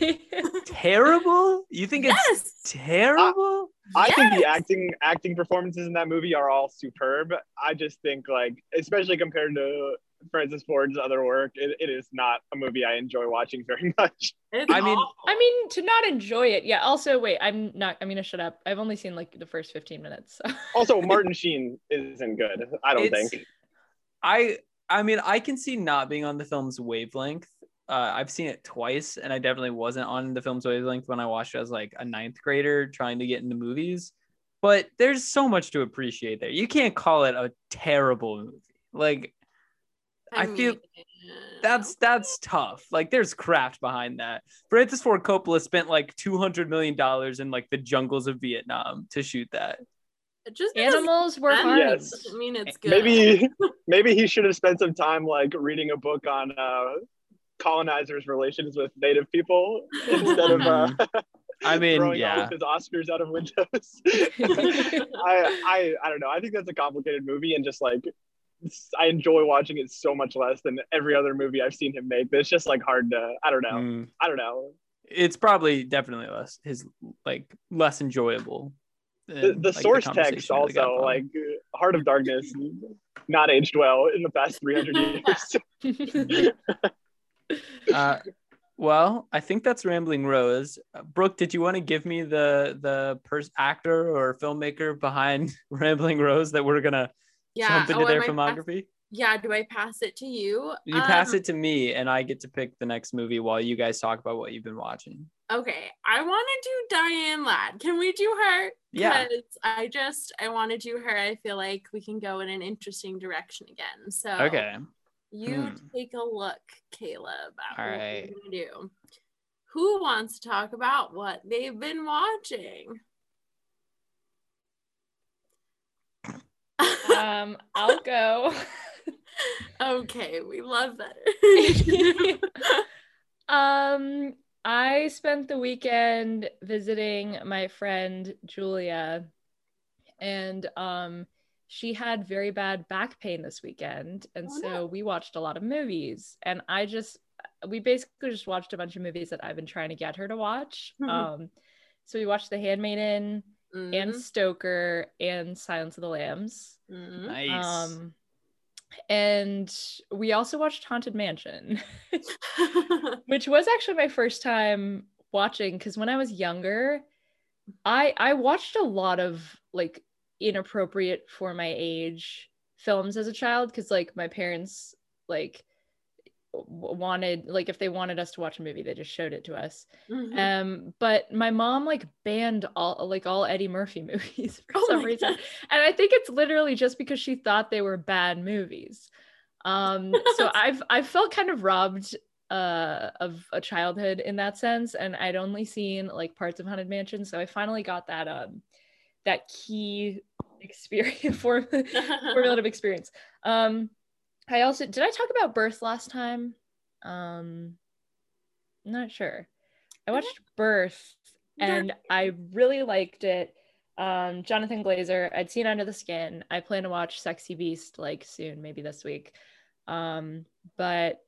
Terrible? You think yes. it's terrible? Uh, I yes. think the acting acting performances in that movie are all superb. I just think like, especially compared to Francis Ford's other work, it, it is not a movie I enjoy watching very much. It's I mean, awful. I mean, to not enjoy it, yeah. Also, wait, I'm not. I'm gonna shut up. I've only seen like the first fifteen minutes. So. Also, Martin Sheen isn't good. I don't it's, think. I I mean, I can see not being on the film's wavelength. Uh, I've seen it twice, and I definitely wasn't on the film's wavelength when I watched it as like a ninth grader trying to get into movies. But there's so much to appreciate there. You can't call it a terrible movie. Like, I, I mean, feel that's that's tough. Like, there's craft behind that. Francis Ford Coppola spent like two hundred million dollars in like the jungles of Vietnam to shoot that. Just animals were harmed. Yes. Doesn't mean it's good. Maybe, maybe he should have spent some time like reading a book on uh, colonizers' relations with Native people instead of. Uh, I mean, throwing yeah. all his Oscars out of windows. I, I, I don't know. I think that's a complicated movie, and just like, I enjoy watching it so much less than every other movie I've seen him make. But it's just like hard to. I don't know. Mm. I don't know. It's probably definitely less his like less enjoyable. The, the like source the text also, like Heart of Darkness, not aged well in the past three hundred years. uh, well, I think that's Rambling Rose. Uh, Brooke, did you want to give me the the pers- actor or filmmaker behind Rambling Rose that we're gonna yeah. jump into oh, their filmography? Pass- yeah, do I pass it to you? You um, pass it to me, and I get to pick the next movie while you guys talk about what you've been watching. Okay, I want to do Diane Ladd. Can we do her? Yeah. I just, I want to do her. I feel like we can go in an interesting direction again. So okay. You hmm. take a look, Caleb, at all what right. we're going to do. Who wants to talk about what they've been watching? Um, I'll go. Okay, we love that. um... I spent the weekend visiting my friend Julia, and um, she had very bad back pain this weekend, and oh, so no. we watched a lot of movies, and I just, we basically just watched a bunch of movies that I've been trying to get her to watch, mm-hmm. um, so we watched The Handmaiden, mm-hmm. and Stoker, and Silence of the Lambs. Mm-hmm. Nice. Um, and we also watched Haunted Mansion, which was actually my first time watching, because when I was younger, I I watched a lot of like inappropriate for my age films as a child, because like my parents like wanted, like if they wanted us to watch a movie, they just showed it to us. Mm-hmm. Um, but my mom like banned all like all Eddie Murphy movies for oh some reason. God. And I think it's literally just because she thought they were bad movies. Um, so I've I've felt kind of robbed uh of a childhood in that sense. And I'd only seen like parts of Haunted Mansion. So I finally got that um that key experience for formative experience. Um I also, did I talk about Birth last time? Um, not sure. I watched Birth and I really liked it. Um, Jonathan Glazer, I'd seen Under the Skin. I plan to watch Sexy Beast like soon, maybe this week. Um, but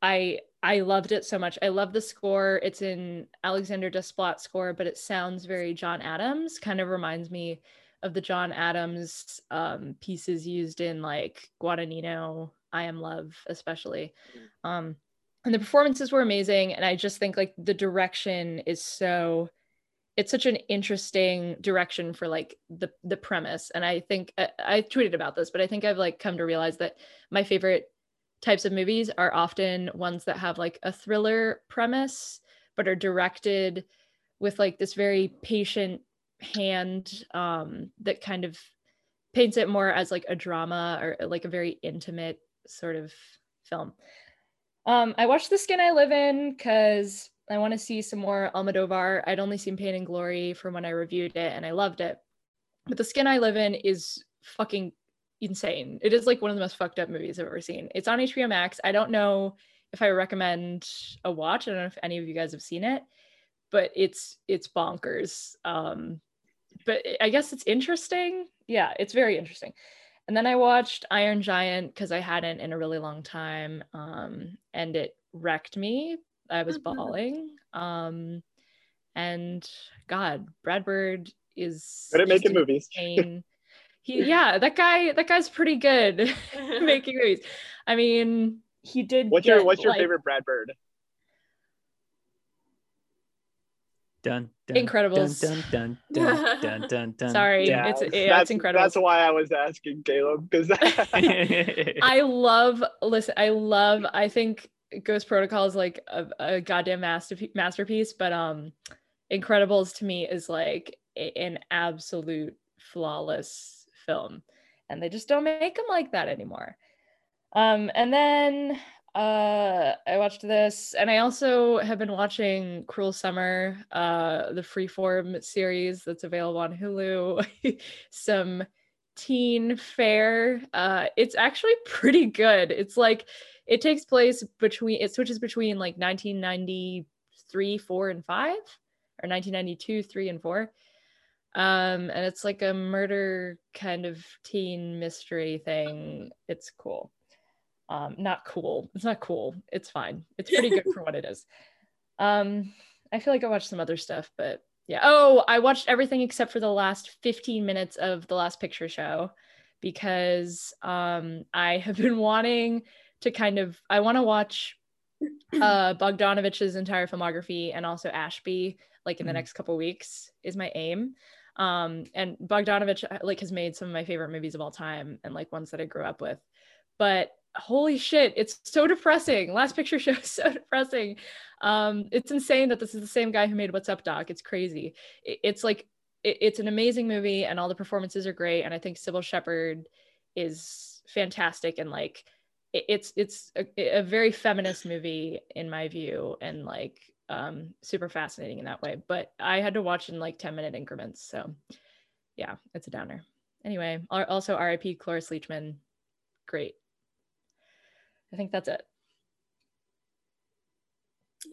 I I loved it so much. I love the score. It's an Alexander Desplat score, but it sounds very John Adams. Kind of reminds me of the John Adams um, pieces used in like Guadagnino, I Am Love, especially. Um, and the performances were amazing. And I just think like the direction is so, it's such an interesting direction for like the the premise. And I think, I, I tweeted about this, but I think I've like come to realize that my favorite types of movies are often ones that have like a thriller premise, but are directed with like this very patient hand um that kind of paints it more as like a drama or like a very intimate sort of film. um I watched The Skin I Live In because I want to see some more Almodovar. I'd only seen Pain and Glory from when I reviewed it, and I loved it, but The Skin I Live In is fucking insane. It is like one of the most fucked up movies I've ever seen. It's on H B O Max. I don't know if I recommend a watch. I don't know if any of you guys have seen it, but it's it's bonkers. um But I guess it's interesting. Yeah, it's very interesting. And then I watched Iron Giant because I hadn't in a really long time. Um, and it wrecked me. I was bawling. Um, and God, Brad Bird is- Good at making movies. he, yeah, that guy, that guy's pretty good making movies. I mean, he did. What's get, your What's your like, favorite Brad Bird? Dun, dun, Incredibles. Dun, dun, dun, dun, dun, dun, dun. Sorry, yeah, it's yeah, it's Incredibles. That's why I was asking, Caleb, because I love. Listen, I love. I think Ghost Protocol is like a, a goddamn masterpiece, masterpiece, but um, Incredibles to me is like a, an absolute flawless film, and they just don't make them like that anymore. Um, and then. uh I watched this, and I also have been watching Cruel Summer, uh the Freeform series that's available on Hulu. Some teen fare. Uh it's actually pretty good. It's like it takes place between it switches between like nineteen ninety-three, four, and five, or nineteen ninety-two, three, and four, um and it's like a murder kind of teen mystery thing. It's cool. Um, not cool. It's not cool. It's fine. It's pretty good for what it is. Um, I feel like I watched some other stuff, but yeah. Oh, I watched everything except for the last fifteen minutes of The Last Picture Show, because um, I have been wanting to kind of, I want to watch uh, Bogdanovich's entire filmography, and also Ashby, like in the mm-hmm. next couple weeks is my aim. Um, and Bogdanovich like has made some of my favorite movies of all time, and like ones that I grew up with, but holy shit, it's so depressing. Last Picture Show is so depressing. Um, it's insane that this is the same guy who made What's Up, Doc. It's crazy. It, it's like, it, it's an amazing movie, and all the performances are great. And I think Sybil Shepherd is fantastic. And like, it, it's it's a, a very feminist movie in my view, and like um, super fascinating in that way. But I had to watch in like ten minute increments. So yeah, it's a downer. Anyway, also R I P Cloris Leachman, great. I think that's it.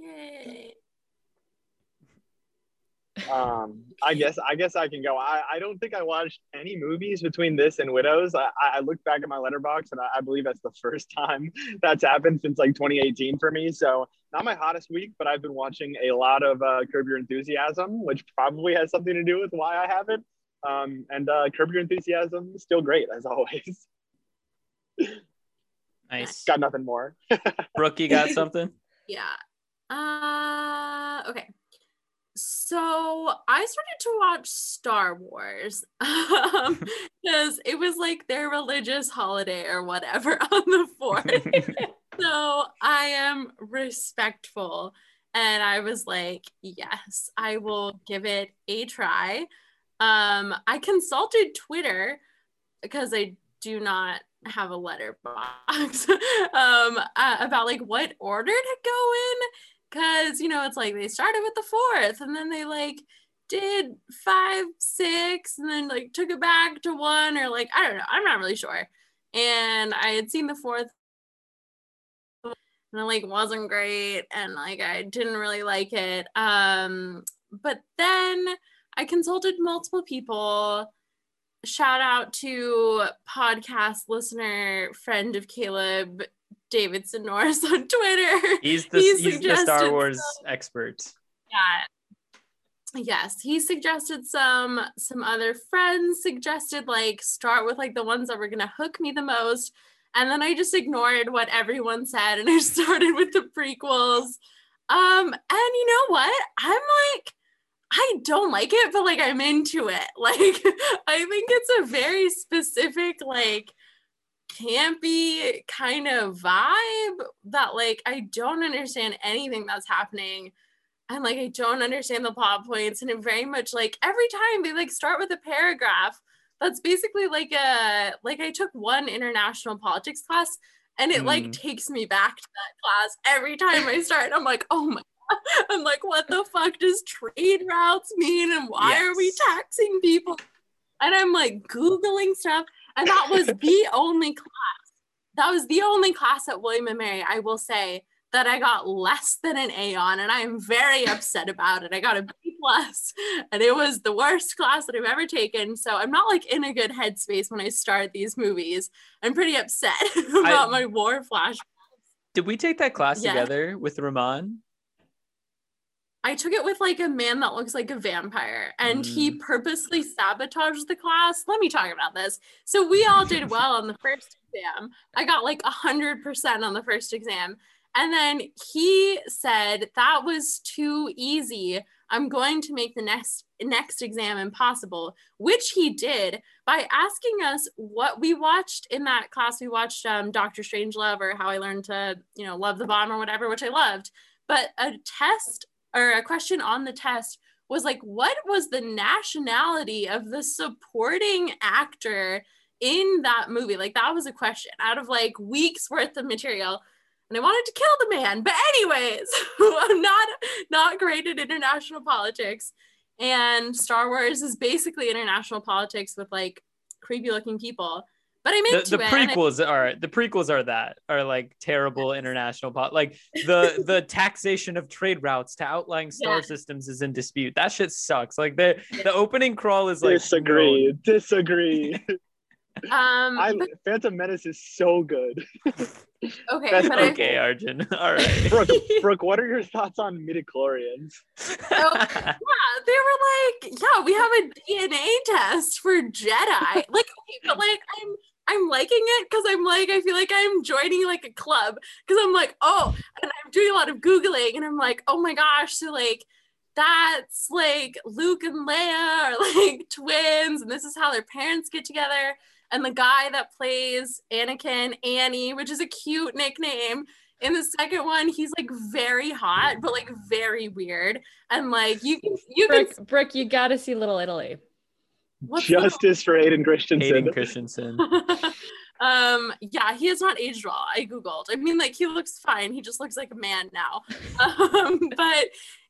Yay. Um, I guess I guess I can go. I, I don't think I watched any movies between this and Widows. I, I looked back at my letterbox, and I, I believe that's the first time that's happened since like twenty eighteen for me. So not my hottest week, but I've been watching a lot of uh, Curb Your Enthusiasm, which probably has something to do with why I haven't. Um, and uh, Curb Your Enthusiasm is still great as always. Nice. Got nothing more. Brooke, you got something? Yeah. Uh, okay. So I started to watch Star Wars um, because it was like their religious holiday or whatever on the fourth. So I am respectful. And I was like, yes, I will give it a try. Um, I consulted Twitter because I do not have a letterbox um uh, about like what order to go in, because you know it's like they started with the fourth, and then they like did five, six, and then like took it back to one, or like I don't know, I'm not really sure. And I had seen the fourth and it like wasn't great, and like I didn't really like it, um but then I consulted multiple people. Shout out to podcast listener, friend of Caleb, David Sonoris on Twitter. He's the, he he's the Star Wars some, expert. Yeah. Yes, he suggested some, some other friends suggested like start with like the ones that were going to hook me the most. And then I just ignored what everyone said, and I started with the prequels. Um, and you know what? I'm like, I don't like it, but like I'm into it. Like I think it's a very specific, like campy kind of vibe that like I don't understand anything that's happening, and like I don't understand the plot points. And it very much like every time they like start with a paragraph that's basically like a like I took one international politics class, and it mm. like takes me back to that class every time I start. I'm like, oh my. I'm like, what the fuck does trade routes mean, and why yes. are we taxing people? And I'm like Googling stuff, and that was the only class. That was the only class at William and Mary, I will say, that I got less than an A on, and I am very upset about it. I got a B plus, and it was the worst class that I've ever taken. So I'm not like in a good headspace when I start these movies. I'm pretty upset about I, my war flashbacks. Did we take that class yeah. together with Rahman? I took it with like a man that looks like a vampire, and mm. he purposely sabotaged the class. Let me talk about this. So we all did well on the first exam. I got like one hundred percent on the first exam. And then he said, that was too easy. I'm going to make the next next exam impossible, which he did by asking us what we watched in that class. We watched um, Doctor Strangelove, or How I Learned to, you know, Love the Bomb, or whatever, which I loved. But a test or a question on the test was like, what was the nationality of the supporting actor in that movie? Like, that was a question out of like weeks worth of material. And I wanted to kill the man, but anyways, I'm not, not great at international politics, and Star Wars is basically international politics with like creepy looking people, but I'm into the, the it. The prequels I- are, the prequels are that, are like terrible yes. international, po- like the, the taxation of trade routes to outlying star yeah. systems is in dispute. That shit sucks. Like the, the opening crawl is like. Disagree, ruined. disagree. Um, I, but, Phantom Menace is so good. Okay, That's but okay, I, Arjun. All right, Brooke, Brooke. What are your thoughts on midichlorians? So, yeah, they were like, yeah, we have a D N A test for Jedi. Like, okay, but like, I'm I'm liking it because I'm like, I feel like I'm joining like a club because I'm like, oh, and I'm doing a lot of Googling, and I'm like, oh my gosh, so like. That's like Luke and Leia are like twins, and this is how their parents get together. And the guy that plays Anakin, Annie, which is a cute nickname. In the second one, he's like very hot, but like very weird. And like you can, you Brooke, can... Brooke, you gotta see Little Italy. What's Justice for Hayden Christensen. Hayden Christensen. Um, yeah, he has not aged well. I Googled. I mean, like he looks fine. He just looks like a man now. Um, but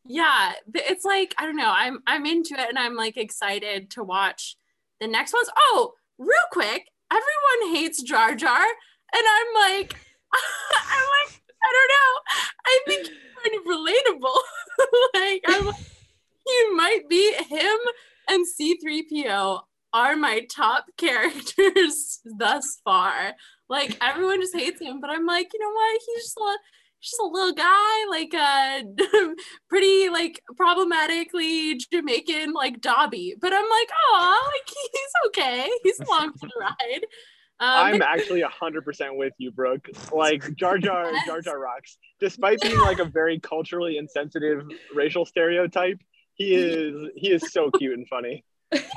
yeah, it's like, I don't know, I'm I'm into it, and I'm like excited to watch the next ones. Oh, real quick, everyone hates Jar Jar, and I'm like, I'm like, I don't know, I think he's kind of relatable. Like, I'm like, you might be him and C three P O are my top characters thus far. Like, everyone just hates him, but I'm like, you know what, he's just a just a little guy, like a uh, pretty like problematically Jamaican, like Dobby, but I'm like, oh, like he's okay, he's along for the ride. um, I'm actually one hundred percent with you, Brooke. Like Jar Jar yes. Jar Jar rocks, despite yeah. being like a very culturally insensitive racial stereotype. He is he is so cute and funny. Yes.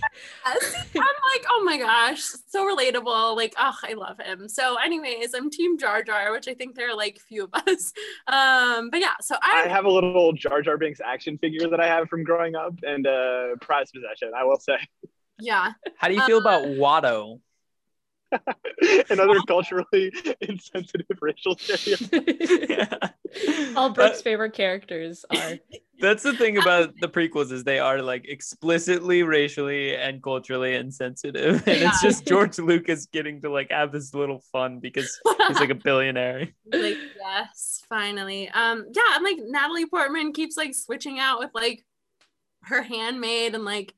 I'm like, oh my gosh, so relatable. Like, oh, I love him. So anyways, I'm team Jar Jar, which I think there are like few of us. Um, but yeah, so I I have a little Jar Jar Binks action figure that I have from growing up, and uh prized possession, I will say. Yeah. How do you feel uh, about Watto? Another culturally insensitive racial stereotype. Yeah. All Brooke's uh, favorite characters are. That's the thing about the prequels, is they are like explicitly racially and culturally insensitive, and yeah. it's just George Lucas getting to like have this little fun because he's like a billionaire. Like, yes, finally. Um, yeah, and like Natalie Portman keeps like switching out with like her handmaid, and like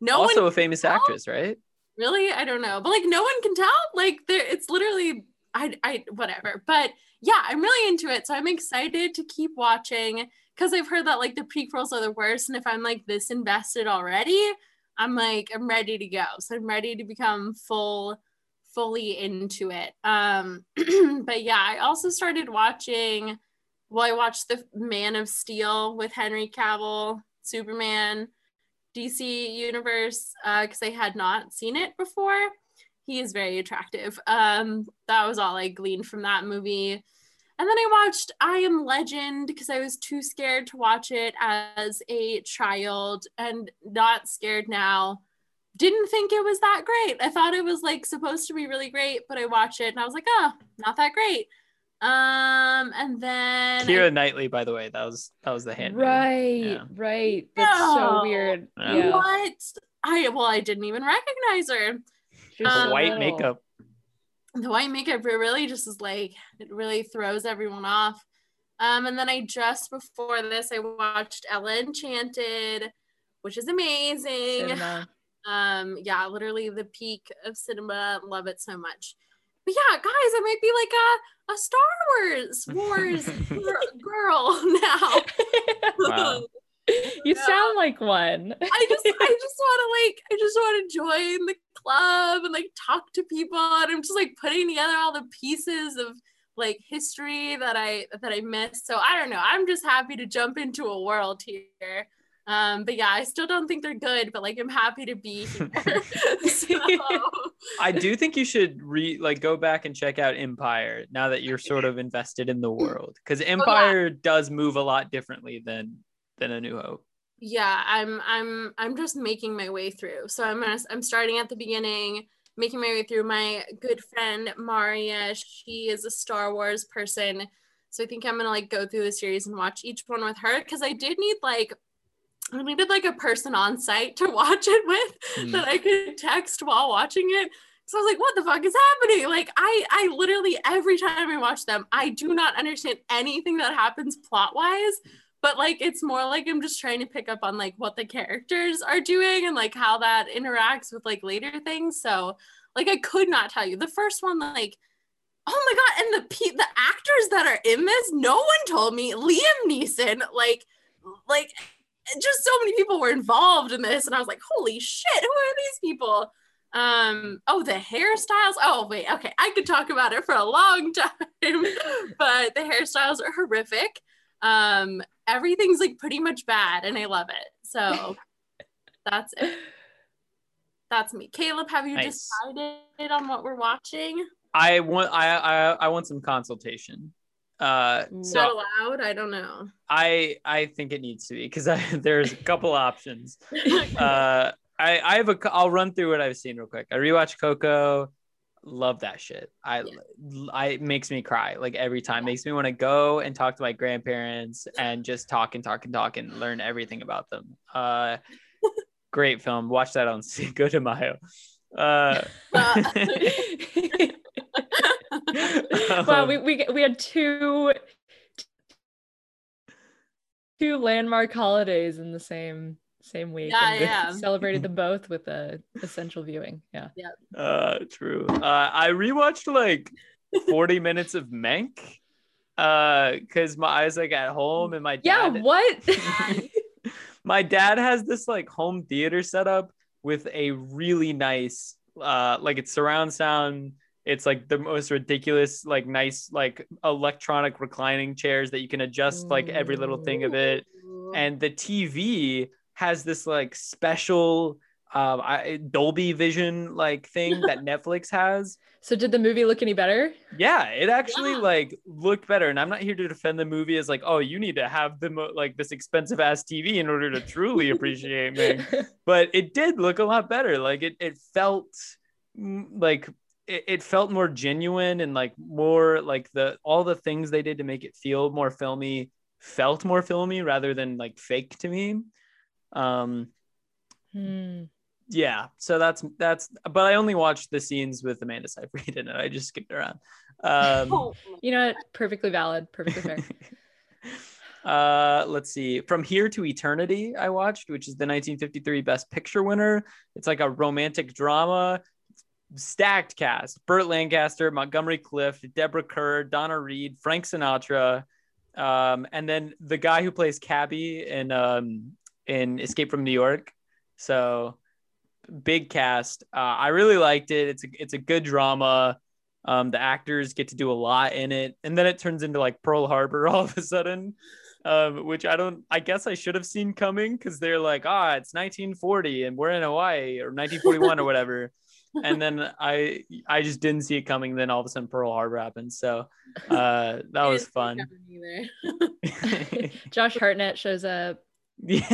no also one a famous tell. actress, right? Really? I don't know. But like, no one can tell. Like, there, it's literally, I, I, whatever. But yeah, I'm really into it. So I'm excited to keep watching, because I've heard that like the prequels are the worst. And if I'm like this invested already, I'm like, I'm ready to go. So I'm ready to become full, fully into it. Um, but yeah, I also started watching, well, I watched the Man of Steel with Henry Cavill, Superman, D C Universe, because uh, I had not seen it before. He is very attractive. Um, that was all I gleaned from that movie. And then I watched I Am Legend because I was too scared to watch it as a child, and not scared now. Didn't think it was that great. I thought it was like supposed to be really great, but I watched it and I was like, oh, not that great. Um, and then Keira I, Knightley, by the way, that was that was the handmaid. Right, yeah. right. That's no. so weird. Yeah. What? I well, I didn't even recognize her. The um, white makeup. The white makeup really just is like, it really throws everyone off. Um, and then I just before this, I watched Ella Enchanted, which is amazing. Cinema. Um, yeah, literally the peak of cinema. Love it so much. But yeah, guys, I might be like a, a Star Wars Wars girl now. Wow. You yeah. sound like one. I just I just want to like I just want to join the club and like talk to people, and I'm just like putting together all the pieces of like history that I that I missed. So I don't know, I'm just happy to jump into a world here. Um, but yeah, I still don't think they're good, but like I'm happy to be here. So. I do think you should re like go back and check out Empire now that you're sort of invested in the world, because Empire oh, yeah. does move a lot differently than than A New Hope. Yeah, I'm I'm I'm just making my way through. So I'm gonna, I'm starting at the beginning, making my way through. My good friend Maria, she is a Star Wars person, so I think I'm gonna like go through the series and watch each one with her, because I did need like. I needed like a person on site to watch it with mm. that I could text while watching it. So I was like, what the fuck is happening? Like I, I literally, every time I watch them, I do not understand anything that happens plot wise, but like, it's more like I'm just trying to pick up on like what the characters are doing and like how that interacts with like later things. So like, I could not tell you the first one, like, oh my God. And the, pe- the actors that are in this, no one told me. Liam Neeson, like, like, just so many people were involved in this, and I was like, holy shit, who are these people? Um oh, the hairstyles. Oh wait, okay, I could talk about it for a long time. But the hairstyles are horrific. Um everything's like pretty much bad, and I love it. So that's it. That's me. Caleb, have you nice. decided on what we're watching? I want I I, I want some consultation. Uh, so not allowed. I don't know. I I think it needs to be, because there's a couple options. Uh, I I have a. I'll run through what I've seen real quick. I rewatched Coco. Love that shit. I yeah. I it makes me cry like every time. Yeah. Makes me want to go and talk to my grandparents and just talk and talk and talk and learn everything about them. Uh, great film. Watch that on Cinco de Mayo. Uh. uh- Well, we, we we had two two landmark holidays in the same same week. Yeah, and yeah. Celebrated them both with a essential viewing. Yeah. Yeah. Uh, true. Uh, I rewatched like forty minutes of Mank, uh, because my I was like at home and my dad. Yeah. What? My dad has this like home theater setup with a really nice, uh, like it's surround sound. It's like the most ridiculous, like nice, like electronic reclining chairs that you can adjust like every little thing of it. And the T V has this like special um, I, Dolby Vision like thing that Netflix has. So did the movie look any better? Yeah, it actually yeah. like looked better. And I'm not here to defend the movie as like, oh, you need to have the mo- like this expensive ass T V in order to truly appreciate me. But it did look a lot better. Like it, it felt like. It felt more genuine, and like more like the all the things they did to make it feel more filmy felt more filmy rather than like fake to me. Um, hmm. Yeah, so that's that's. But I only watched the scenes with Amanda Seyfried in it. I just skipped around. Um, you know what? Perfectly valid. Perfectly fair. Uh, let's see. From Here to Eternity, I watched, which is the nineteen fifty-three Best Picture winner. It's like a romantic drama. Stacked cast: Burt Lancaster, Montgomery Clift, Deborah Kerr, Donna Reed, Frank Sinatra, um, and then the guy who plays Cabby in um, in Escape from New York. So big cast. Uh, I really liked it. It's a, it's a good drama. Um, the actors get to do a lot in it, and then it turns into like Pearl Harbor all of a sudden, um, which I don't. I guess I should have seen coming, because they're like, ah, it's nineteen forty and we're in Hawaii, or nineteen forty-one or whatever. And then I I just didn't see it coming. Then all of a sudden Pearl Harbor happened. So uh, that was fun. Josh Hartnett shows up. Yeah.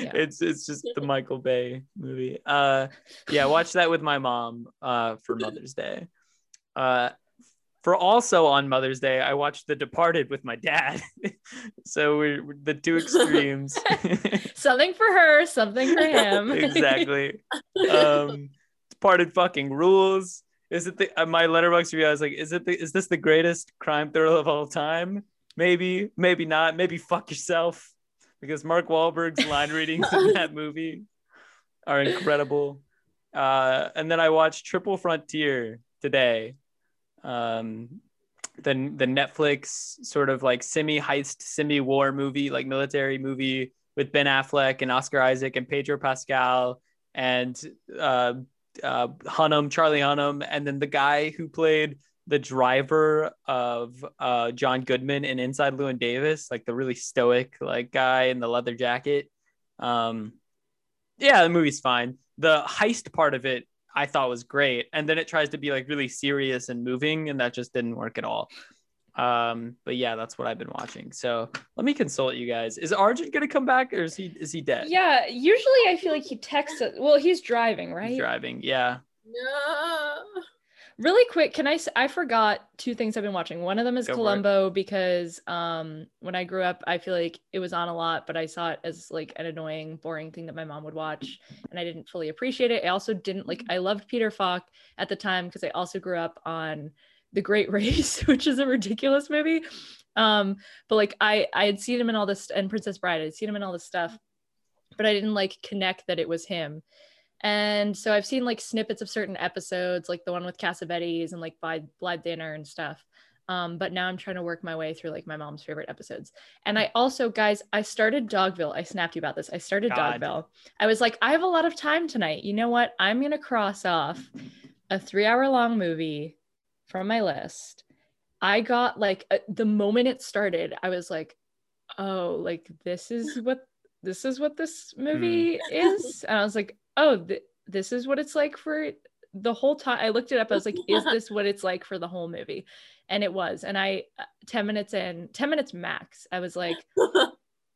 yeah. It's it's just the Michael Bay movie. Uh, yeah, watch that with my mom uh, for Mother's Day. Uh, for also on Mother's Day, I watched The Departed with my dad. So we're, we're the two extremes. Something for her, something for him. Exactly. Um Departed fucking rules. Is it the uh, my Letterboxd review? I was like, is it the, is this the greatest crime thriller of all time? Maybe, maybe not. Maybe fuck yourself, because Mark Wahlberg's line readings in that movie are incredible. Uh, and then I watched Triple Frontier today. Um, the the Netflix sort of like semi heist, semi war movie, like military movie with Ben Affleck and Oscar Isaac and Pedro Pascal and uh, uh, Hunnam, Charlie Hunnam. And then the guy who played the driver of uh, John Goodman in Inside Llewyn Davis, like the really stoic like guy in the leather jacket. Um, yeah, the movie's fine. The heist part of it, I thought was great. And then it tries to be like really serious and moving, and that just didn't work at all. Um, but yeah, that's what I've been watching. So let me consult you guys. Is Arjun going to come back, or is he, is he dead? Yeah. Usually I feel like he texts us. Well, he's driving, right? He's driving. Yeah. No. Really quick. Can I, I forgot two things I've been watching. One of them is Go Columbo because, um, when I grew up, I feel like it was on a lot, but I saw it as like an annoying, boring thing that my mom would watch. And I didn't fully appreciate it. I also didn't like, I loved Peter Falk at the time, 'cause I also grew up on The Great Race, which is a ridiculous movie. Um, but like I, I had seen him in all this, and Princess Bride, I'd seen him in all this stuff, but I didn't like connect that it was him. And so I've seen like snippets of certain episodes, like the one with Cassavetes and like Blythe Danner and stuff. Um, but now I'm trying to work my way through like my mom's favorite episodes. And I also, guys, I started Dogville. I snapped you about this. I started God. Dogville. I was like, I have a lot of time tonight. You know what? I'm going to cross off a three hour long movie from my list. I got like a, the moment it started, I was like, oh, like this is what this is what this movie mm. is. And I was like, oh, th- this is what it's like for the whole time. I looked it up. I was like, is this what it's like for the whole movie? And it was. And I ten minutes in, ten minutes max, I was like,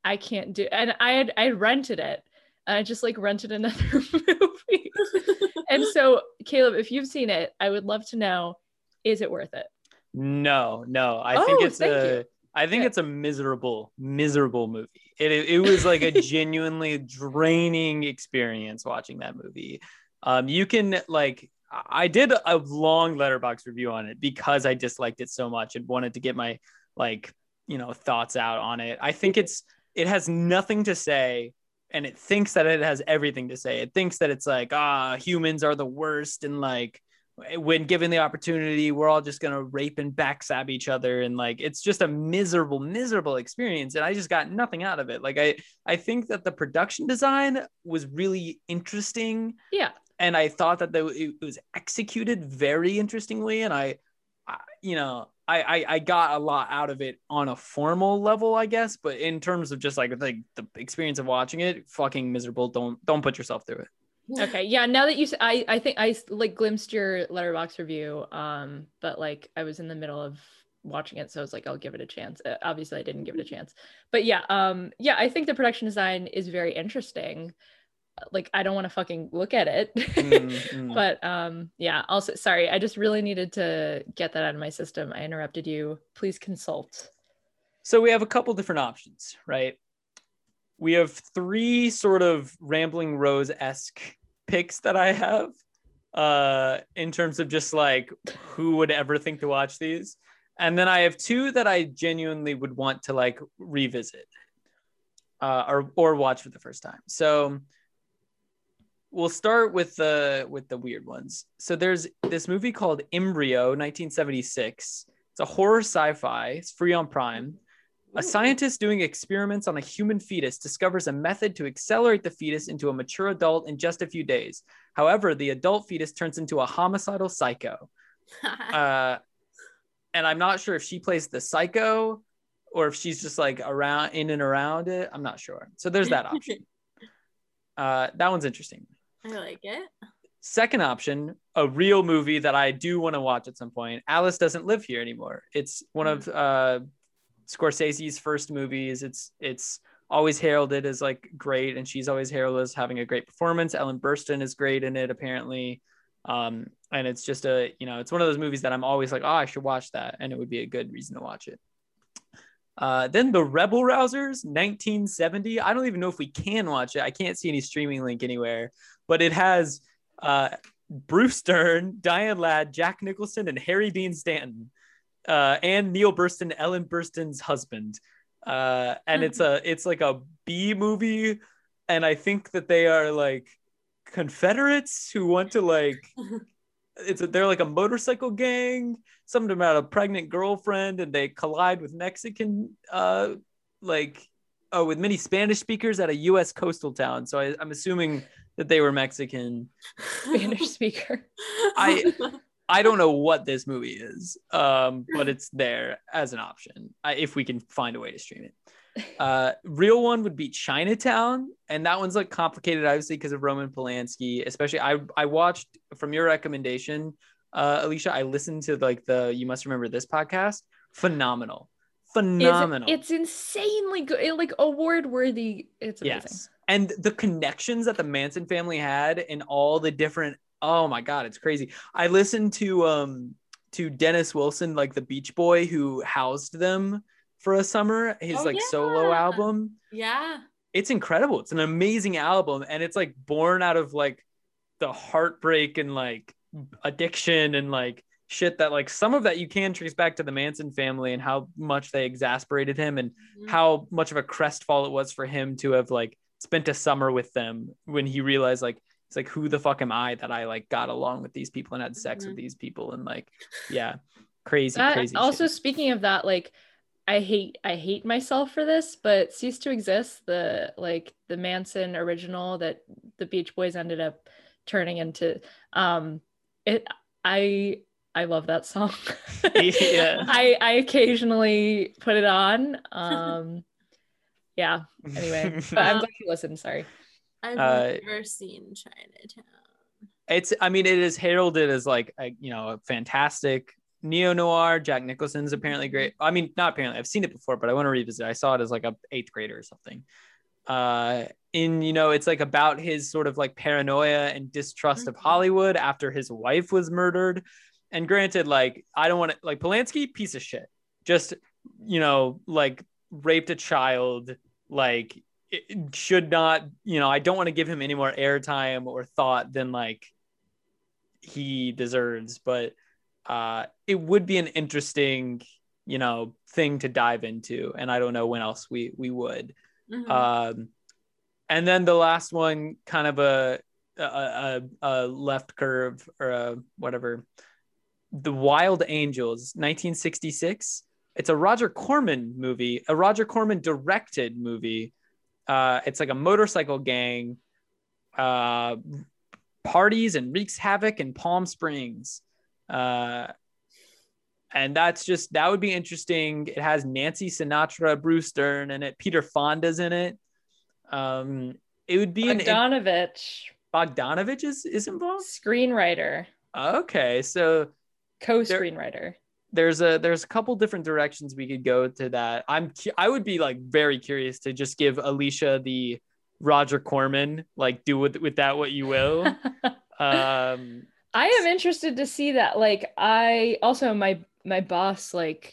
I can't do. And I had I rented it. I just like rented another movie. And so, Caleb, if you've seen it, I would love to know. Is it worth it? No, no. I oh, think it's a. You. I think yeah. it's a miserable, miserable movie. It it was like a genuinely draining experience watching that movie. Um, you can like. I did a long Letterboxd review on it because I disliked it so much and wanted to get my like you know thoughts out on it. I think it's it has nothing to say. And it thinks that it has everything to say. It thinks that it's like ah humans are the worst and like. When given the opportunity, we're all just going to rape and backstab each other. And like, it's just a miserable, miserable experience. And I just got nothing out of it. Like, I, I think that the production design was really interesting. Yeah. And I thought that the, it was executed very interestingly. And I, I you know, I, I, I got a lot out of it on a formal level, I guess. But in terms of just like, like the experience of watching it, fucking miserable. Don't, don't put yourself through it. Okay. Yeah. Now that you, I, I think I like glimpsed your Letterboxd review. Um, but like I was in the middle of watching it, so I was like, I'll give it a chance. Uh, obviously I didn't give it a chance, but yeah. Um, yeah, I think the production design is very interesting. Like, I don't want to fucking look at it, mm-hmm. but um, yeah. Also, sorry. I just really needed to get that out of my system. I interrupted you. Please consult. So we have a couple different options, right? We have three sort of Rambling Rose-esque picks that I have uh, in terms of just like who would ever think to watch these. And then I have two that I genuinely would want to like revisit uh, or or watch for the first time. So we'll start with the with the weird ones. So there's this movie called Embryo, nineteen seventy-six. It's a horror sci-fi. It's free on Prime. A scientist doing experiments on a human fetus discovers a method to accelerate the fetus into a mature adult in just a few days. However, the adult fetus turns into a homicidal psycho. uh, and I'm not sure if she plays the psycho or if she's just like around in and around it. I'm not sure. So there's that option. uh, that one's interesting. I like it. Second option, a real movie that I do want to watch at some point. Alice Doesn't Live Here Anymore. It's one of... Uh, Scorsese's first movies. It's it's always heralded as like great, and she's always heralded as having a great performance. Ellen Burstyn is great in it apparently, um, and it's just a you know it's one of those movies that I'm always like, oh, I should watch that, and it would be a good reason to watch it. Uh, then the Rebel Rousers, nineteen seventy. I don't even know if we can watch it. I can't see any streaming link anywhere, but it has uh, Bruce Dern, Diane Ladd, Jack Nicholson, and Harry Dean Stanton. Uh, and Neil Burstyn, Ellen Burstyn's husband, uh, and it's a it's like a B movie, and I think that they are like Confederates who want to like it's a, they're like a motorcycle gang. Something about a pregnant girlfriend, and they collide with Mexican uh, like oh, with many Spanish speakers at a U S coastal town. So I, I'm assuming that they were Mexican. Spanish speaker. I I don't know what this movie is, um, but it's there as an option I, if we can find a way to stream it. Uh, real one would be Chinatown, and that one's like complicated, obviously, because of Roman Polanski. Especially, I I watched from your recommendation, uh, Alicia. I listened to like the You Must Remember This podcast. Phenomenal. Phenomenal. It's, it's insanely good. It, like award-worthy. It's amazing. Yes. And the connections that the Manson family had in all the different, oh my God, it's crazy. I listened to um to Dennis Wilson, like the Beach Boy who housed them for a summer, his oh, like yeah. solo album. Yeah. It's incredible. It's an amazing album. And it's like born out of like the heartbreak and like addiction and like shit that like some of that you can trace back to the Manson family and how much they exasperated him and mm-hmm. how much of a crestfall it was for him to have like spent a summer with them when he realized like it's like, who the fuck am I that I like got along with these people and had sex mm-hmm. with these people and like yeah crazy that, crazy also shit. Speaking of that, like I hate I hate myself for this, but Cease to Exist, the like the Manson original that the Beach Boys ended up turning into, um it I I love that song. yeah. I, I occasionally put it on. Um, yeah. Anyway, but I'm glad you listened. Sorry. I've uh, never seen Chinatown. It's, I mean, it is heralded as like, a, you know, a fantastic neo-noir. Jack Nicholson's apparently great. I mean, not apparently. I've seen it before, but I want to revisit it. I saw it as like a eighth grader or something. Uh, in, you know, it's like about his sort of like paranoia and distrust mm-hmm. of Hollywood after his wife was murdered. And granted, like, I don't want to, like, Polanski, piece of shit. Just, you know, like, raped a child, like, it should not, you know, I don't want to give him any more airtime or thought than, like, he deserves. But uh, it would be an interesting, you know, thing to dive into. And I don't know when else we, we would. Mm-hmm. Um, and then the last one, kind of a, a, a, a left curve or a whatever. The Wild Angels, nineteen sixty-six. It's a Roger Corman movie, a Roger Corman directed movie. Uh, it's like a motorcycle gang, uh, parties and wreaks havoc in Palm Springs. Uh, and that's just, that would be interesting. It has Nancy Sinatra, Bruce Dern in it, Peter Fonda's in it. Um, it would be Bogdanovich. An, Bogdanovich is, is involved? Screenwriter. Okay, so... co-screenwriter there, there's a there's a couple different directions we could go to that. I'm cu- I would be like very curious to just give Alicia the Roger Corman, like do with with that what you will. um I am interested to see that. Like I also my my boss, like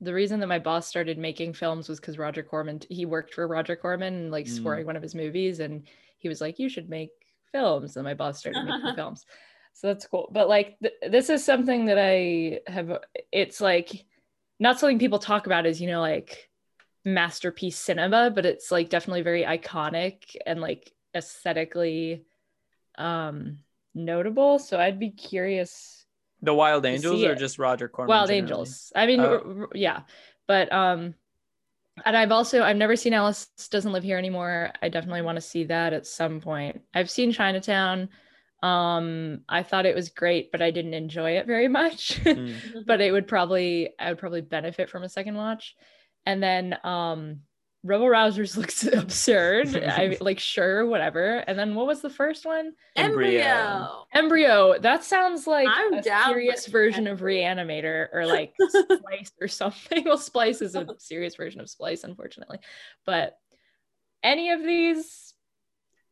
the reason that my boss started making films was because Roger Corman, he worked for Roger Corman and like swore mm. at one of his movies and he was like, you should make films, and my boss started making films. So that's cool. But like, th- this is something that I have, it's like, not something people talk about as, you know, like masterpiece cinema, but it's like definitely very iconic and like aesthetically um, notable. So I'd be curious. The Wild Angels or just Roger Corman? Wild generally? Angels. I mean, oh. r- r- yeah. But, um, and I've also, I've never seen Alice Doesn't Live Here Anymore. I definitely want to see that at some point. I've seen Chinatown. um I thought it was great, but I didn't enjoy it very much. mm. But it would probably I would probably benefit from a second watch. And then um Rebel Rousers looks absurd. I like sure whatever. And then what was the first one? Embryo. Embryo. That sounds like I'm a serious version of Reanimator or like Splice or something. Well, Splice is a serious version of Splice, unfortunately. But any of these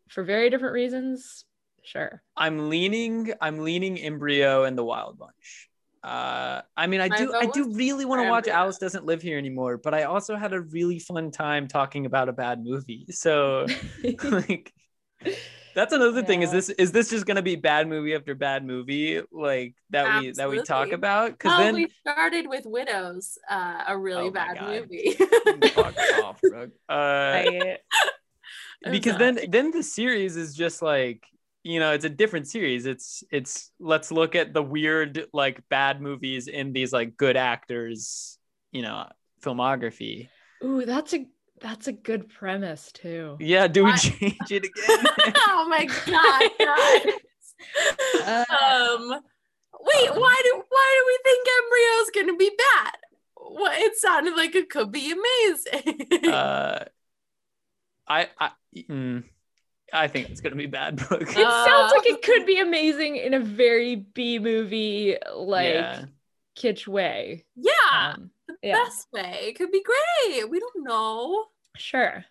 for very different reasons. Sure. I'm leaning, I'm leaning Embryo and the Wild Bunch. Uh, I mean, I do, I do really want to watch Alice Doesn't Live Here Anymore, but I also had a really fun time talking about a bad movie. So like, that's another yeah. thing. Is this, is this just going to be bad movie after bad movie? Like that Absolutely. we, that we talk about? Cause well, then we started with Widows, uh, a really oh bad God. movie. Fuck off, Brooke. Uh, I, because then, then the series is just like, you know, it's a different series. It's, it's, let's look at the weird, like bad movies in these like good actors, you know, filmography. Ooh, that's a, That's a good premise too. Yeah, do we I... change it again? Oh my god. uh, um wait, why do why do we think Embryo's gonna be bad? Well, it sounded like it could be amazing. uh I I mm, I think it's gonna be bad, Brooke. It uh, sounds like it could be amazing in a very B movie like yeah. kitsch way. Yeah. Um, the yeah. best way. It could be great. We don't know. Sure.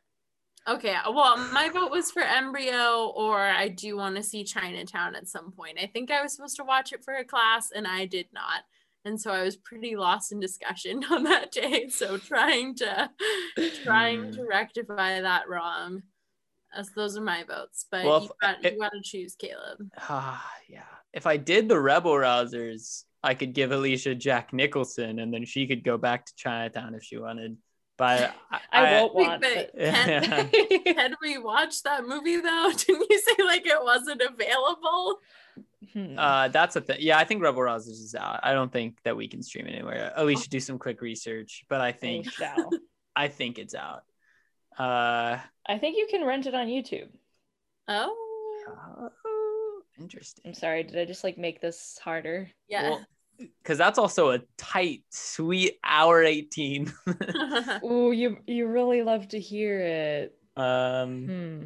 Okay. Well, my vote was for Embryo, or I do want to see Chinatown at some point. I think I was supposed to watch it for a class and I did not. And so I was pretty lost in discussion on that day. So trying to trying to rectify that wrong. As those are my votes. But well, you, got, it, you got to choose, Caleb. Ah, yeah. If I did the Rebel Rousers, I could give Alicia Jack Nicholson, and then she could go back to Chinatown if she wanted. But I, I, I won't want it. Can, yeah. can we watch that movie though? Didn't you say like it wasn't available? Uh, that's a thing. Yeah, I think Rebel Rousers is out. I don't think that we can stream it anywhere. Alicia, do some quick research, but I think I think it's out. Uh, I think you can rent it on YouTube. Oh, oh interesting. I'm sorry. Did I just like make this harder? Yeah. Well, because that's also a tight, sweet hour eighteen. Ooh, you you really love to hear it. Um, hmm.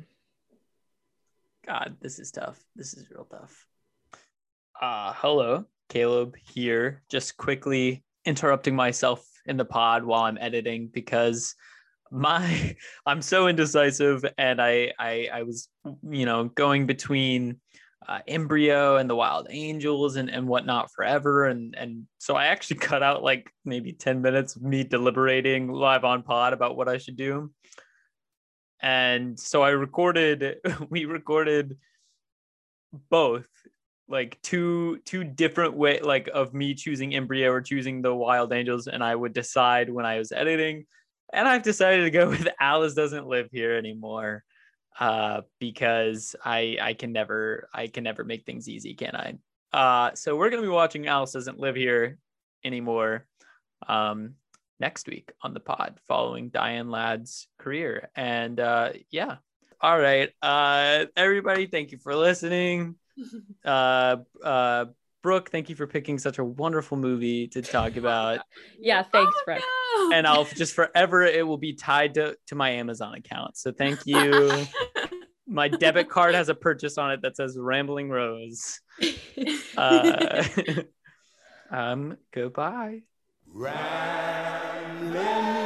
God, this is tough. This is real tough. Uh, hello, Caleb here. Just quickly interrupting myself in the pod while I'm editing because my I'm so indecisive, and I I, I was you know going between. Uh, Embryo and the Wild Angels and, and whatnot forever. And and so I actually cut out like maybe ten minutes of me deliberating live on pod about what I should do. And so I recorded, we recorded both like two, two different way, like of me choosing Embryo or choosing the Wild Angels. And I would decide when I was editing, and I've decided to go with Alice Doesn't Live Here Anymore. Uh, because I I can never I can never make things easy, can I? Uh, so we're gonna be watching Alice Doesn't Live Here Anymore um, next week on the pod, following Diane Ladd's career. And uh, yeah, all right, uh, everybody, thank you for listening. Uh, uh, Brooke, thank you for picking such a wonderful movie to talk about. Yeah, thanks, oh, Brooke. No. And I'll just forever, it will be tied to, to my Amazon account. So thank you. My debit card has a purchase on it that says Rambling Rose. Uh, um, goodbye. Rambling.